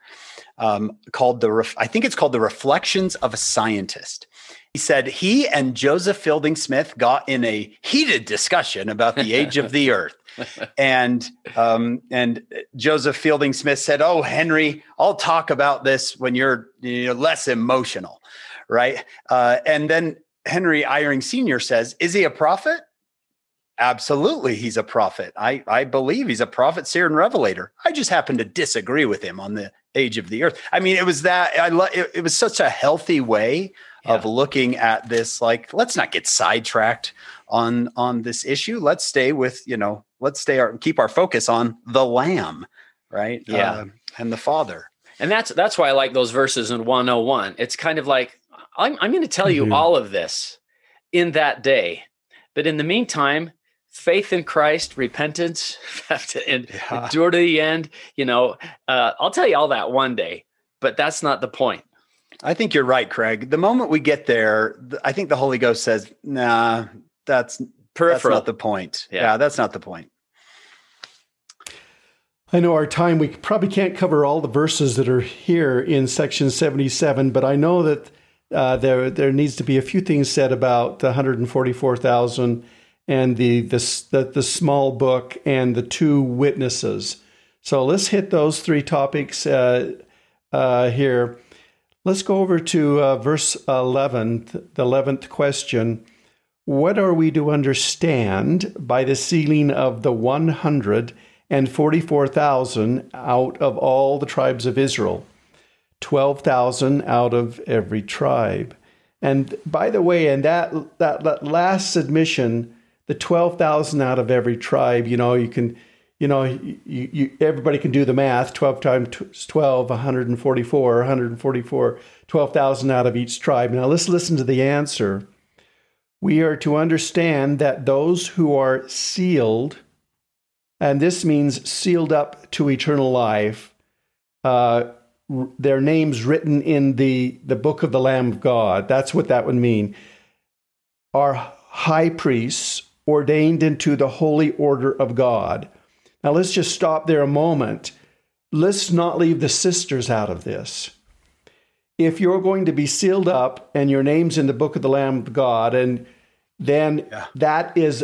Called The Reflections of a Scientist. He said he and Joseph Fielding Smith got in a heated discussion about the age of the earth. And Joseph Fielding Smith said, oh, Henry, I'll talk about this when you're less emotional, right? And then Henry Eyring Sr. says, is he a prophet? Absolutely, he's a prophet. I believe he's a prophet, seer, and revelator. I just happen to disagree with him on the age of the earth. I mean, it was that it was such a healthy way of looking at this. Like, let's not get sidetracked on this issue. Let's stay with keep our focus on the Lamb, right? Yeah, and the Father. And that's why I like those verses in 101. It's kind of like I'm going to tell you all of this in that day, but in the meantime, faith in Christ, repentance, and endure to the end. You know, I'll tell you all that one day, but that's not the point. I think you're right, Craig. The moment we get there, I think the Holy Ghost says, nah, that's not the point. Yeah, that's not the point. I know our time, we probably can't cover all the verses that are here in section 77, but I know that there needs to be a few things said about the 144,000 and the small book and the two witnesses. So let's hit those three topics here. Let's go over to verse 11, the 11th question. What are we to understand by the sealing of the 144,000 out of all the tribes of Israel, 12,000 out of every tribe? And by the way, and that last submission, the 12,000 out of every tribe, you know, everybody can do the math, 12 times 12, 144, 12,000 out of each tribe. Now let's listen to the answer. We are to understand that those who are sealed, and this means sealed up to eternal life, their names written in the book of the Lamb of God, that's what that would mean, are high priests ordained into the holy order of God. Now let's just stop there a moment. Let's not leave the sisters out of this. If you're going to be sealed up and your name's in the book of the Lamb of God, and then that is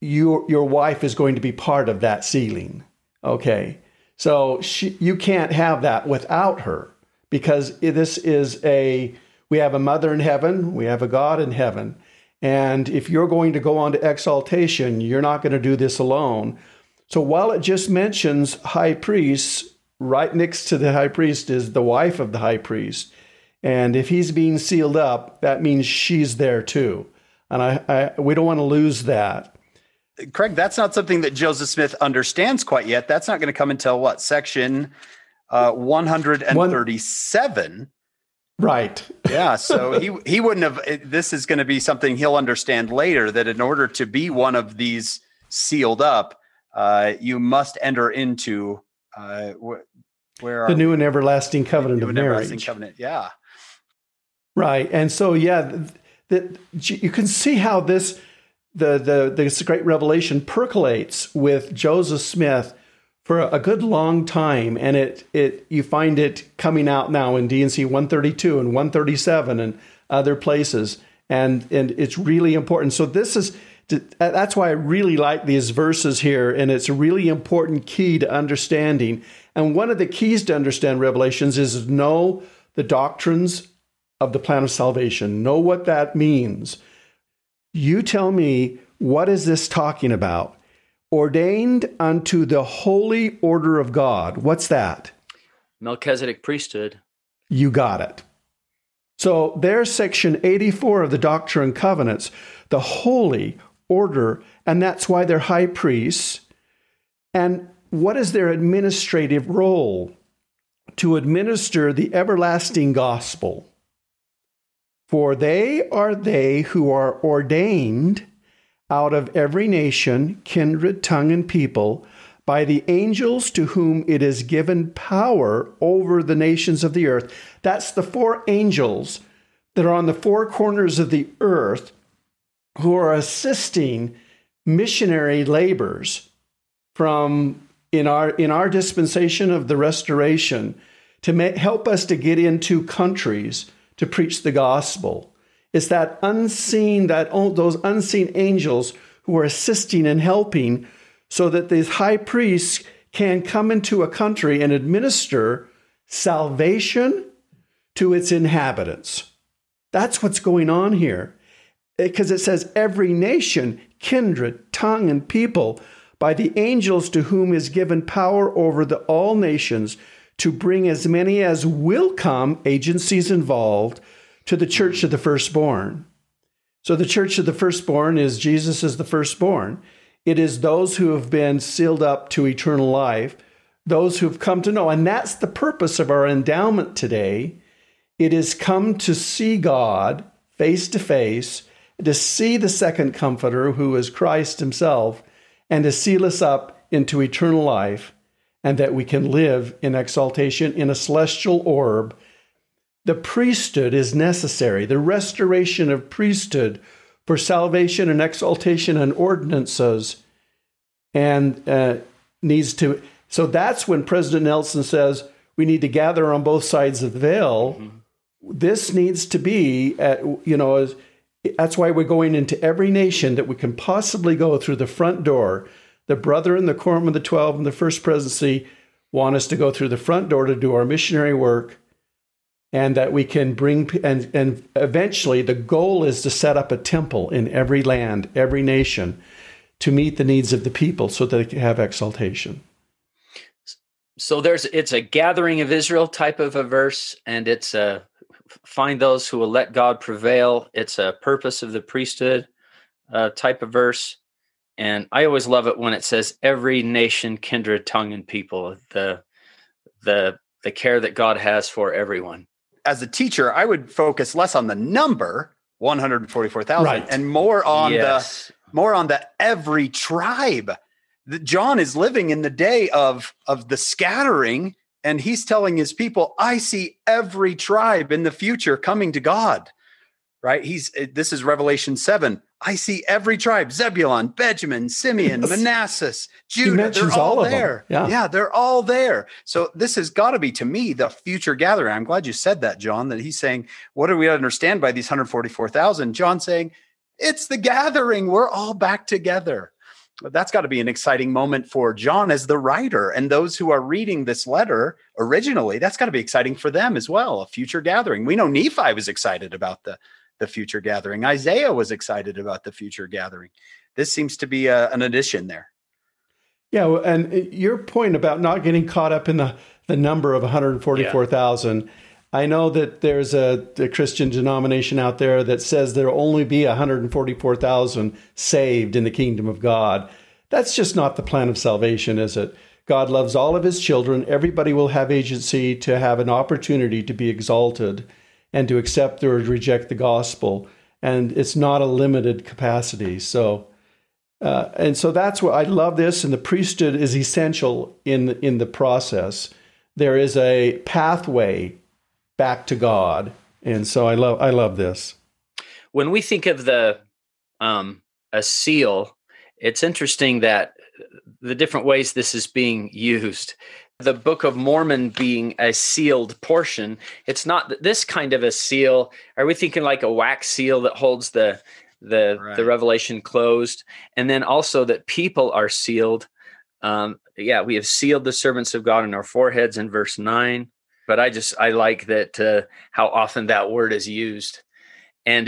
your wife is going to be part of that sealing. Okay. So you can't have that without her, because this is we have a mother in heaven, we have a God in heaven. And if you're going to go on to exaltation, you're not going to do this alone. So while it just mentions high priests, right next to the high priest is the wife of the high priest. And if he's being sealed up, that means she's there too. And we don't want to lose that. Craig, that's not something that Joseph Smith understands quite yet. That's not going to come until what? Section 137. Right. Yeah. So he wouldn't have, this is going to be something he'll understand later, that in order to be one of these sealed up, you must enter into where the new and everlasting covenant of marriage. Yeah. Right. And so, that you can see how this, this great revelation percolates with Joseph Smith for a good long time, and you find it coming out now in D&C 132 and 137 and other places, and it's really important. So that's why I really like these verses here, and it's a really important key to understanding. And one of the keys to understand Revelations is know the doctrines of the plan of salvation. Know what that means. You tell me, what is this talking about? Ordained unto the holy order of God. What's that? Melchizedek priesthood. You got it. So there's section 84 of the Doctrine and Covenants, the holy order, and that's why they're high priests. And what is their administrative role? To administer the everlasting gospel. For they are they who are ordained out of every nation, kindred, tongue, and people by the angels to whom it is given power over the nations of the earth. That's the four angels that are on the four corners of the earth who are assisting missionary labors from in our dispensation of the restoration to help us to get into countries to preach the gospel. It's that unseen, those unseen angels who are assisting and helping so that these high priests can come into a country and administer salvation to its inhabitants. That's what's going on here. Because it says, every nation, kindred, tongue, and people, by the angels to whom is given power over all nations, to bring as many as will come, agencies involved, to the church of the firstborn. So the church of the firstborn is Jesus is the firstborn. It is those who have been sealed up to eternal life, those who have come to know. And that's the purpose of our endowment today. It is come to see God face to face to see the second Comforter, who is Christ himself, and to seal us up into eternal life, and that we can live in exaltation in a celestial orb. The priesthood is necessary, the restoration of priesthood for salvation and exaltation and ordinances, and needs to. So that's when President Nelson says we need to gather on both sides of the veil. Mm-hmm. This needs to be, that's why we're going into every nation that we can possibly go through the front door. The Brethren, the Quorum of the 12, and the First Presidency want us to go through the front door to do our missionary work, and that we can bring, and eventually the goal is to set up a temple in every land, every nation, to meet the needs of the people so that they can have exaltation. So it's a gathering of Israel type of a verse, and it's a find those who will let God prevail. It's a purpose of the priesthood type of verse. And I always love it when it says every nation, kindred, tongue, and people, the care that God has for everyone. As a teacher, I would focus less on the number 144,000 and more on the every tribe. John is living in the day of the scattering, and he's telling his people, I see every tribe in the future coming to God. Right? This is Revelation 7. I see every tribe: Zebulun, Benjamin, Simeon, Manasseh, Judah. They're all there. Yeah, they're all there. So this has got to be, to me, the future gathering. I'm glad you said that, John, that he's saying, what do we understand by these 144,000? John saying, it's the gathering. We're all back together. But that's got to be an exciting moment for John as the writer, and those who are reading this letter originally, that's got to be exciting for them as well, a future gathering. We know Nephi was excited about the future gathering. Isaiah was excited about the future gathering. This seems to be an addition there. Yeah, and your point about not getting caught up in the number of 144,000, I know that there's a Christian denomination out there that says there will only be 144,000 saved in the kingdom of God. That's just not the plan of salvation, is it? God loves all of his children. Everybody will have agency to have an opportunity to be exalted and to accept or reject the gospel. And it's not a limited capacity. So, and so that's what I love this. And the priesthood is essential in the process. There is a pathway back to God. And so I love this. When we think of the a seal, it's interesting that the different ways this is being used. The Book of Mormon being a sealed portion, it's not this kind of a seal. Are we thinking like a wax seal that holds the revelation closed? And then also that people are sealed. We have sealed the servants of God in our foreheads in verse 9. But I like that how often that word is used, and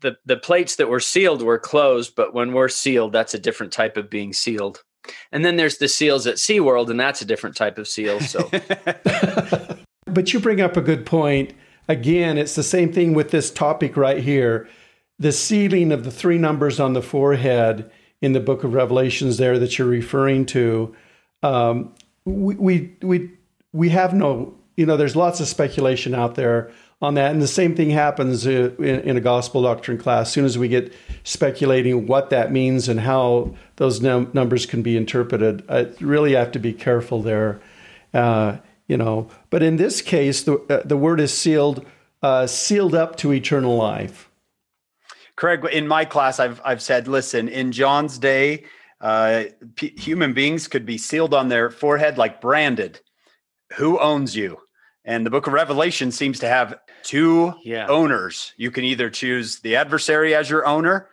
the plates that were sealed were closed, but when we're sealed, that's a different type of being sealed. And then there's the seals at SeaWorld, and that's a different type of seal. So, but you bring up a good point. Again, it's the same thing with this topic right here: the sealing of the three numbers on the forehead in the Book of Revelations there that you're referring to. We have no, there's lots of speculation out there on that. And the same thing happens in a gospel doctrine class. As soon as we get speculating what that means and how those numbers can be interpreted, I really have to be careful there, But in this case, the word is sealed up to eternal life. Craig, in my class, I've said, listen, in John's day, human beings could be sealed on their forehead like branded. Who owns you? And the Book of Revelation seems to have two owners. You can either choose the adversary as your owner,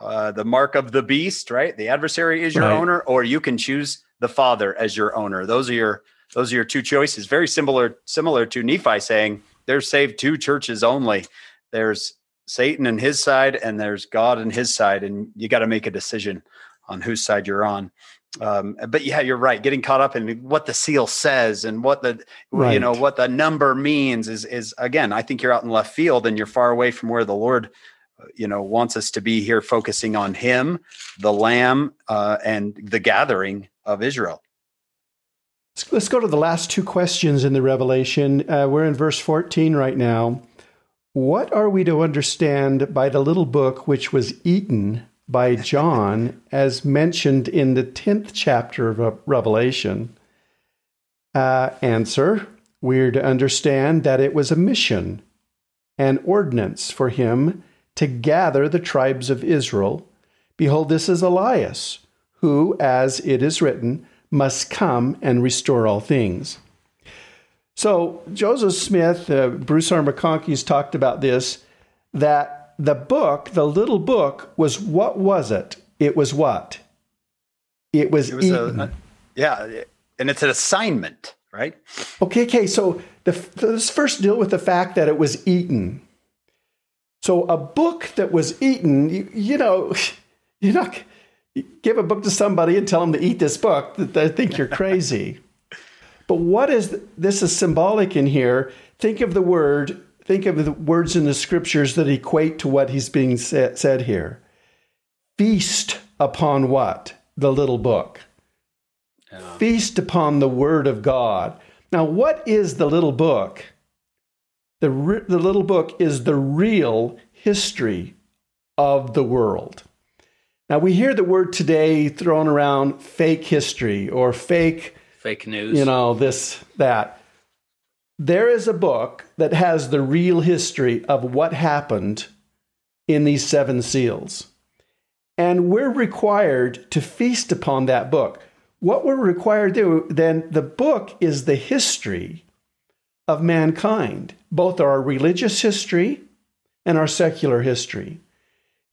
the mark of the beast, right? The adversary is your owner, or you can choose the Father as your owner. Those are your two choices. Very similar to Nephi saying they're saved two churches only. There's Satan and his side, and there's God and his side, and you got to make a decision on whose side you're on. But yeah, you're right. Getting caught up in what the seal says and what what the number means is again, I think you're out in left field and you're far away from where the Lord, wants us to be here, focusing on him, the Lamb, and the gathering of Israel. Let's go to the last two questions in the Revelation. We're in verse 14 right now. What are we to understand by the little book which was eaten by John, as mentioned in the 10th chapter of Revelation? Answer, we're to understand that it was a mission, an ordinance for him to gather the tribes of Israel. Behold, this is Elias, who, as it is written, must come and restore all things. So Joseph Smith, Bruce R. McConkie's talked about this, that the book, the little book, was what was it? It was what? It was eaten. Yeah, and it's an assignment, right? Okay, so let's first deal with the fact that it was eaten. So a book that was eaten, you're not give a book to somebody and tell them to eat this book. They think you're crazy. But what is this is symbolic in here? Think of the words in the scriptures that equate to what he's being said here. Feast upon what? The little book. Yeah. Feast upon the word of God. Now, what is the little book? The little book is the real history of the world. Now, we hear the word today thrown around fake history or fake news, this, that. There is a book that has the real history of what happened in these seven seals. And we're required to feast upon that book. What we're required to do, then, the book is the history of mankind, both our religious history and our secular history.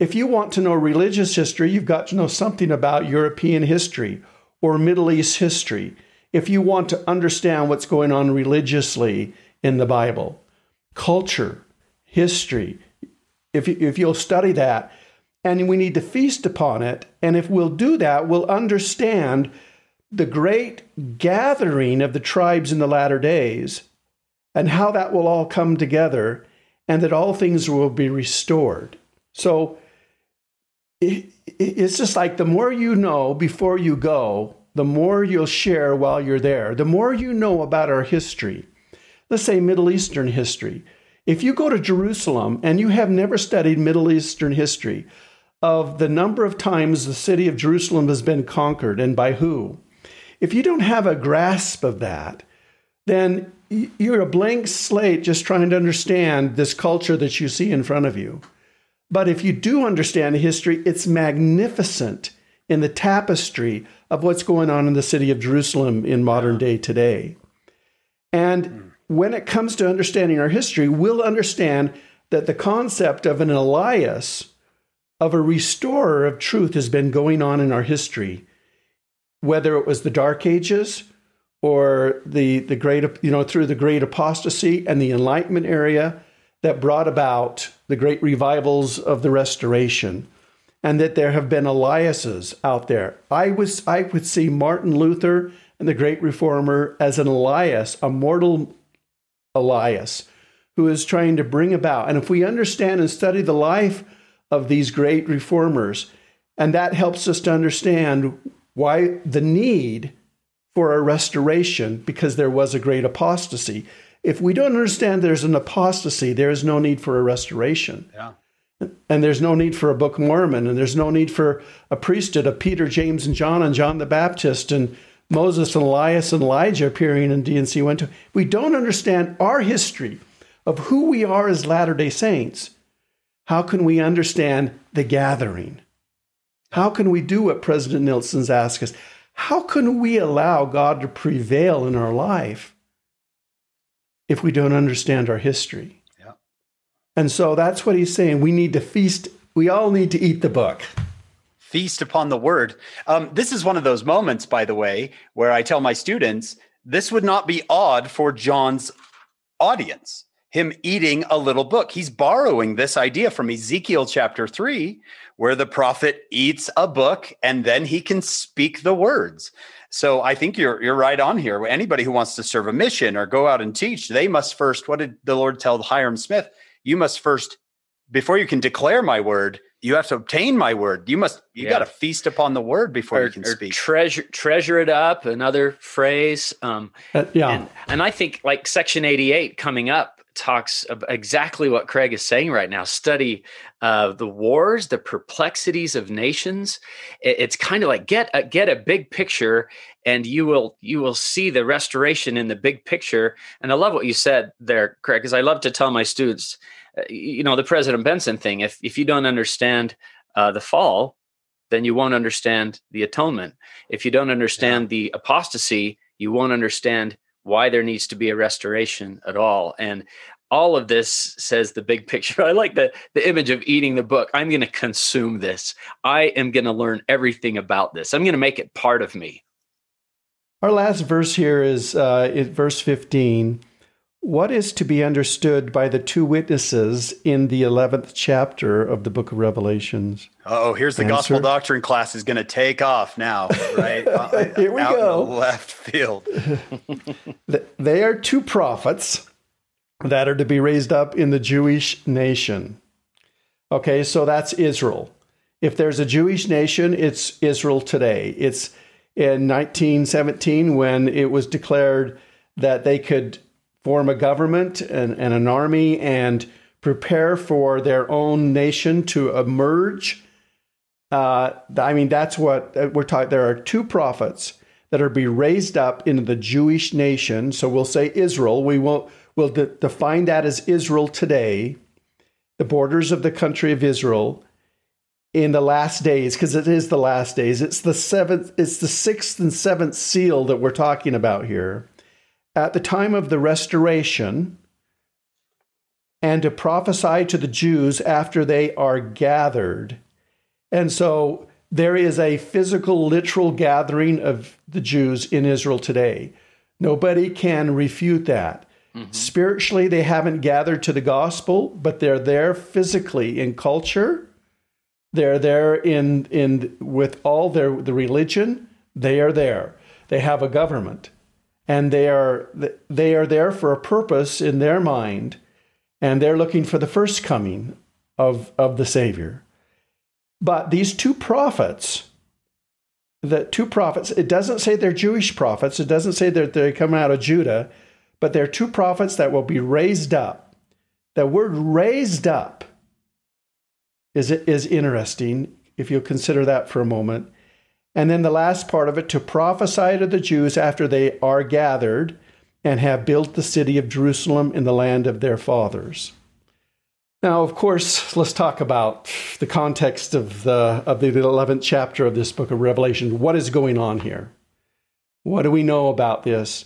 If you want to know religious history, you've got to know something about European history or Middle East history. If you want to understand what's going on religiously in the Bible, culture, history, if you'll study that, and we need to feast upon it, and if we'll do that, we'll understand the great gathering of the tribes in the latter days and how that will all come together and that all things will be restored. So it's just like the more you know before you go, the more you'll share while you're there. The more you know about our history, let's say Middle Eastern history. If you go to Jerusalem and you have never studied Middle Eastern history of the number of times the city of Jerusalem has been conquered and by who, if you don't have a grasp of that, then you're a blank slate just trying to understand this culture that you see in front of you. But if you do understand history, it's magnificent in the tapestry of what's going on in the city of Jerusalem in modern day today. And when it comes to understanding our history, we'll understand that the concept of an Elias, of a restorer of truth, has been going on in our history, whether it was the Dark Ages or the great, through the Great Apostasy and the Enlightenment era that brought about the great revivals of the Restoration, and that there have been Eliases out there. I would see Martin Luther and the great reformer as an Elias, a mortal Elias, who is trying to bring about. And if we understand and study the life of these great reformers, and that helps us to understand why the need for a restoration, because there was a great apostasy. If we don't understand there's an apostasy, there is no need for a restoration. Yeah. And there's no need for a Book of Mormon, and there's no need for a priesthood of Peter, James, and John the Baptist, and Moses, and Elias, and Elijah appearing in D&C 1-2. We don't understand our history of who we are as Latter-day Saints. How can we understand the gathering? How can we do what President Nelson's asked us? How can we allow God to prevail in our life if we don't understand our history? Yeah. And so that's what he's saying. We need to feast. We all need to eat the book. Feast upon the word. This is one of those moments, by the way, where I tell my students, this would not be odd for John's audience, him eating a little book. He's borrowing this idea from Ezekiel chapter 3, where the prophet eats a book and then he can speak the words. So I think you're right on here. Anybody who wants to serve a mission or go out and teach, they must first, what did the Lord tell Hiram Smith? You must first, before you can declare my word, you have to obtain my word. You got to feast upon the word before you can speak. Treasure it up, another phrase. And I think like Section 88 coming up talks about exactly what Craig is saying right now. Study the wars, the perplexities of nations. It's kind of like get a big picture, and you will see the restoration in the big picture. And I love what you said there, Craig, because I love to tell my students, the President Benson thing. If you don't understand the fall, then you won't understand the atonement. If you don't understand the apostasy, you won't understand why there needs to be a restoration at all. And all of this says the big picture. I like the image of eating the book. I'm going to consume this. I am going to learn everything about this. I'm going to make it part of me. Our last verse here is verse 15. What is to be understood by the two witnesses in the 11th chapter of the book of Revelations? Oh, here's the gospel doctrine class is going to take off now, right? Here we go. In the left field. They are two prophets that are to be raised up in the Jewish nation. Okay, so that's Israel. If there's a Jewish nation, it's Israel today. It's in 1917 when it was declared that they could form a government and an army and prepare for their own nation to emerge. That's what we're talking. There are two prophets that are be raised up into the Jewish nation. So we'll say Israel. We'll define that as Israel today, the borders of the country of Israel in the last days, because it is the last days. It's the seventh. It's the sixth and seventh seal that we're talking about here. At the time of the restoration, and to prophesy to the Jews after they are gathered. And so there is a physical, literal gathering of the Jews in Israel today. Nobody can refute that. Mm-hmm. Spiritually, they haven't gathered to the gospel, but they're there physically in culture. They're there in with all the religion. They are there. They have a government. And they are there for a purpose in their mind, and they're looking for the first coming of the Savior. But these two prophets, it doesn't say they're Jewish prophets. It doesn't say that they're coming out of Judah, but they're two prophets that will be raised up. The word raised up is interesting, if you'll consider that for a moment. And then the last part of it, to prophesy to the Jews after they are gathered and have built the city of Jerusalem in the land of their fathers. Now, of course, let's talk about the context of the 11th chapter of this book of Revelation. What is going on here? What do we know about this?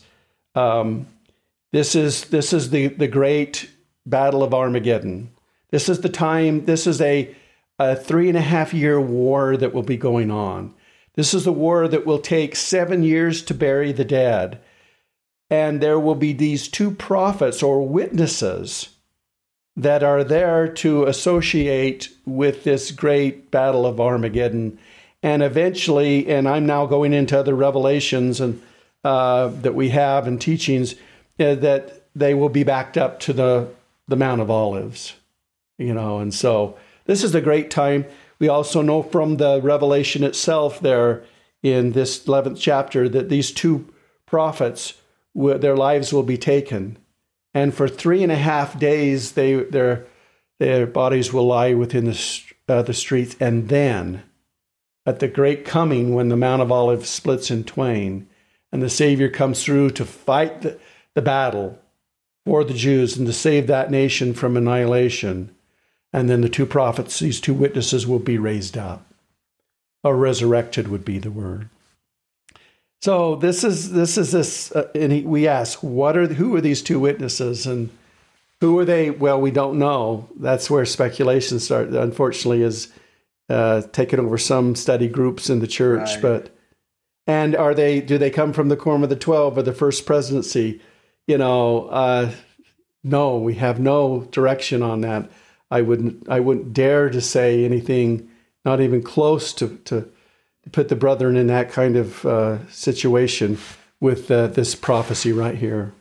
This is the great battle of Armageddon. This is the time. This is a 3.5-year war that will be going on. This is the war that will take 7 years to bury the dead. And there will be these two prophets or witnesses that are there to associate with this great battle of Armageddon. And eventually, and I'm now going into other revelations and that we have and teachings, that they will be backed up to the Mount of Olives. And so this is a great time. We also know from the Revelation itself there in this 11th chapter that these two prophets, their lives will be taken. And for 3.5 days, their bodies will lie within the streets. And then at the great coming, when the Mount of Olives splits in twain and the Savior comes through to fight the battle for the Jews and to save that nation from annihilation, and then the two prophets, these two witnesses, will be raised up, or resurrected would be the word. So this is this. We ask, who are these two witnesses, and who are they? Well, we don't know. That's where speculation starts. Unfortunately, is taken over some study groups in the church. Right. But and are they? Do they come from the Quorum of the 12 or the First Presidency? No, we have no direction on that. I wouldn't dare to say anything, not even close to put the brethren in that kind of situation with this prophecy right here.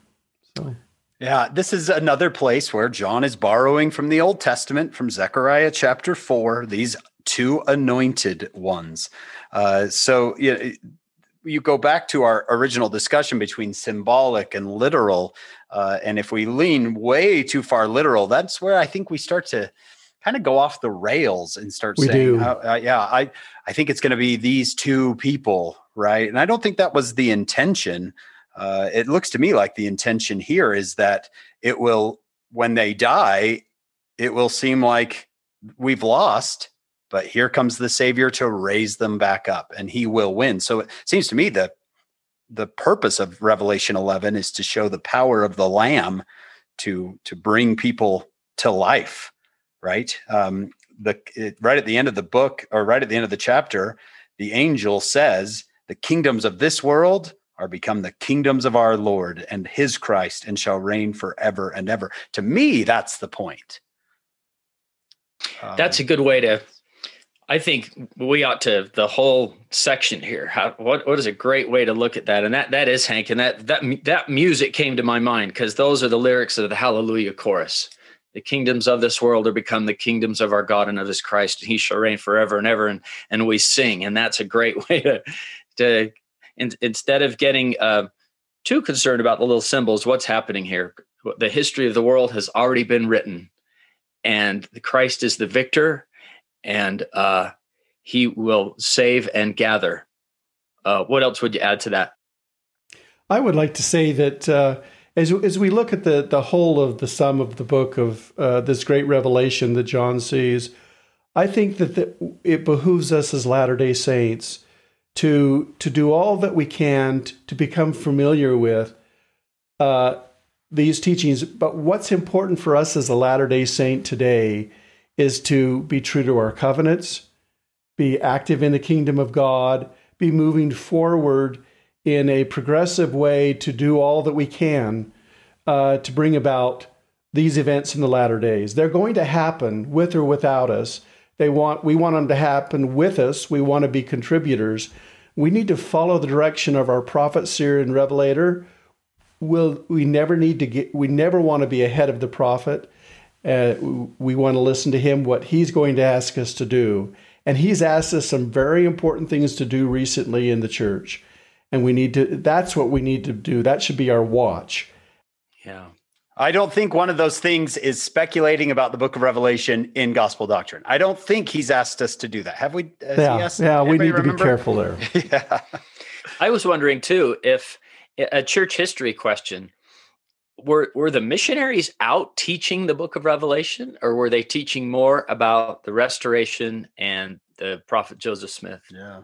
So, yeah, this is another place where John is borrowing from the Old Testament, from Zechariah chapter 4, these two anointed ones. So you go back to our original discussion between symbolic and literal, and if we lean way too far literal, that's where I think we start to kind of go off the rails and start saying, I think it's going to be these two people, right? And I don't think that was the intention. It looks to me like the intention here is that it will, when they die, it will seem like we've lost, but here comes the Savior to raise them back up, and he will win. So it seems to me that the purpose of Revelation 11 is to show the power of the Lamb to bring people to life, right? Right at the end of the book, or right at the end of the chapter, the angel says, the kingdoms of this world are become the kingdoms of our Lord and his Christ, and shall reign forever and ever. To me, that's the point. That's a good way to, I think we ought to, the whole section here. What is a great way to look at that? And that is, Hank, and that music came to my mind because those are the lyrics of the Hallelujah chorus. The kingdoms of this world are become the kingdoms of our God and of his Christ, and he shall reign forever and ever. And we sing, and that's a great way to instead of getting too concerned about the little symbols, what's happening here? The history of the world has already been written, and Christ is the victor, and he will save and gather. What else would you add to that? I would like to say that as we look at the whole of the sum of the book of this great revelation that John sees, I think that it behooves us as Latter-day Saints to do all that we can to become familiar with these teachings. But what's important for us as a Latter-day Saint today is to be true to our covenants, be active in the kingdom of God, be moving forward in a progressive way to do all that we can to bring about these events in the latter days. They're going to happen with or without us. We want them to happen with us. We want to be contributors. We need to follow the direction of our prophet, seer, and revelator. We never want to be ahead of the prophet. We want to listen to him, what he's going to ask us to do. And he's asked us some very important things to do recently in the church. And that's what we need to do. That should be our watch. Yeah. I don't think one of those things is speculating about the book of Revelation in gospel doctrine. I don't think he's asked us to do that. Have we? We need to be careful there. Yeah. I was wondering too, if a church history question, were the missionaries out teaching the book of Revelation, or were they teaching more about the restoration and the prophet Joseph Smith? Yeah.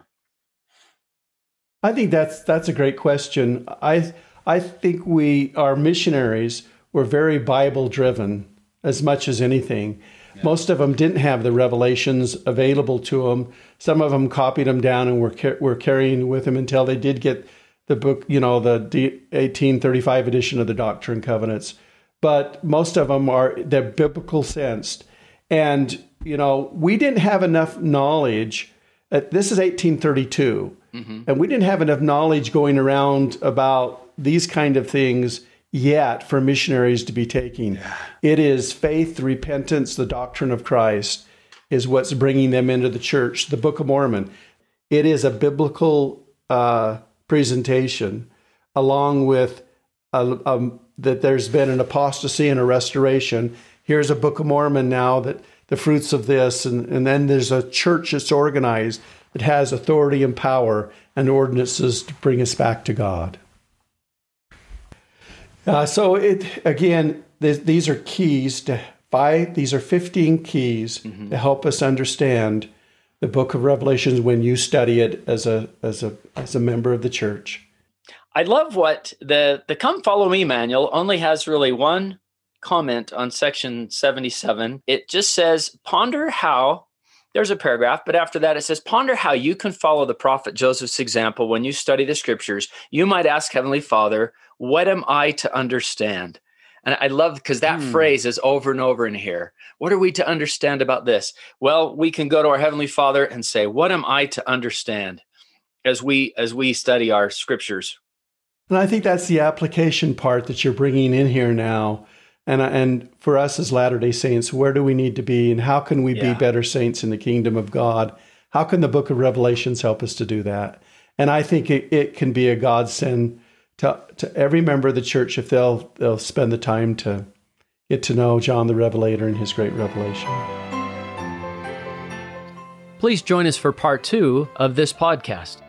I think that's a great question. I think our missionaries were very Bible-driven as much as anything. Yeah. Most of them didn't have the revelations available to them. Some of them copied them down and were carrying with them until they did get the book, the 1835 edition of the Doctrine and Covenants. But most of them they're biblical sensed. And, we didn't have enough knowledge. This is 1832. Mm-hmm. And we didn't have enough knowledge going around about these kind of things yet for missionaries to be taking. Yeah. It is faith, repentance, the doctrine of Christ is what's bringing them into the church. The Book of Mormon, it is a biblical presentation, along with that there's been an apostasy and a restoration. Here's a Book of Mormon now that the fruits of this, and then there's a church that's organized that has authority and power and ordinances to bring us back to God. These are keys these are 15 keys mm-hmm. to help us understand the book of Revelations when you study it as a member of the church. I love what the Come Follow Me manual only has really one comment on section 77. It just says, ponder how, there's a paragraph, but after that it says, ponder how you can follow the prophet Joseph's example when you study the scriptures. You might ask Heavenly Father, what am I to understand? And I love, because that phrase is over and over in here. What are we to understand about this? Well, we can go to our Heavenly Father and say, what am I to understand as we study our scriptures? And I think that's the application part that you're bringing in here now. And for us as Latter-day Saints, where do we need to be, and how can we be better saints in the kingdom of God? How can the book of Revelations help us to do that? And I think it can be a godsend to every member of the church if they'll spend the time to get to know John the Revelator and his great revelation. Please join us for part 2 of this podcast.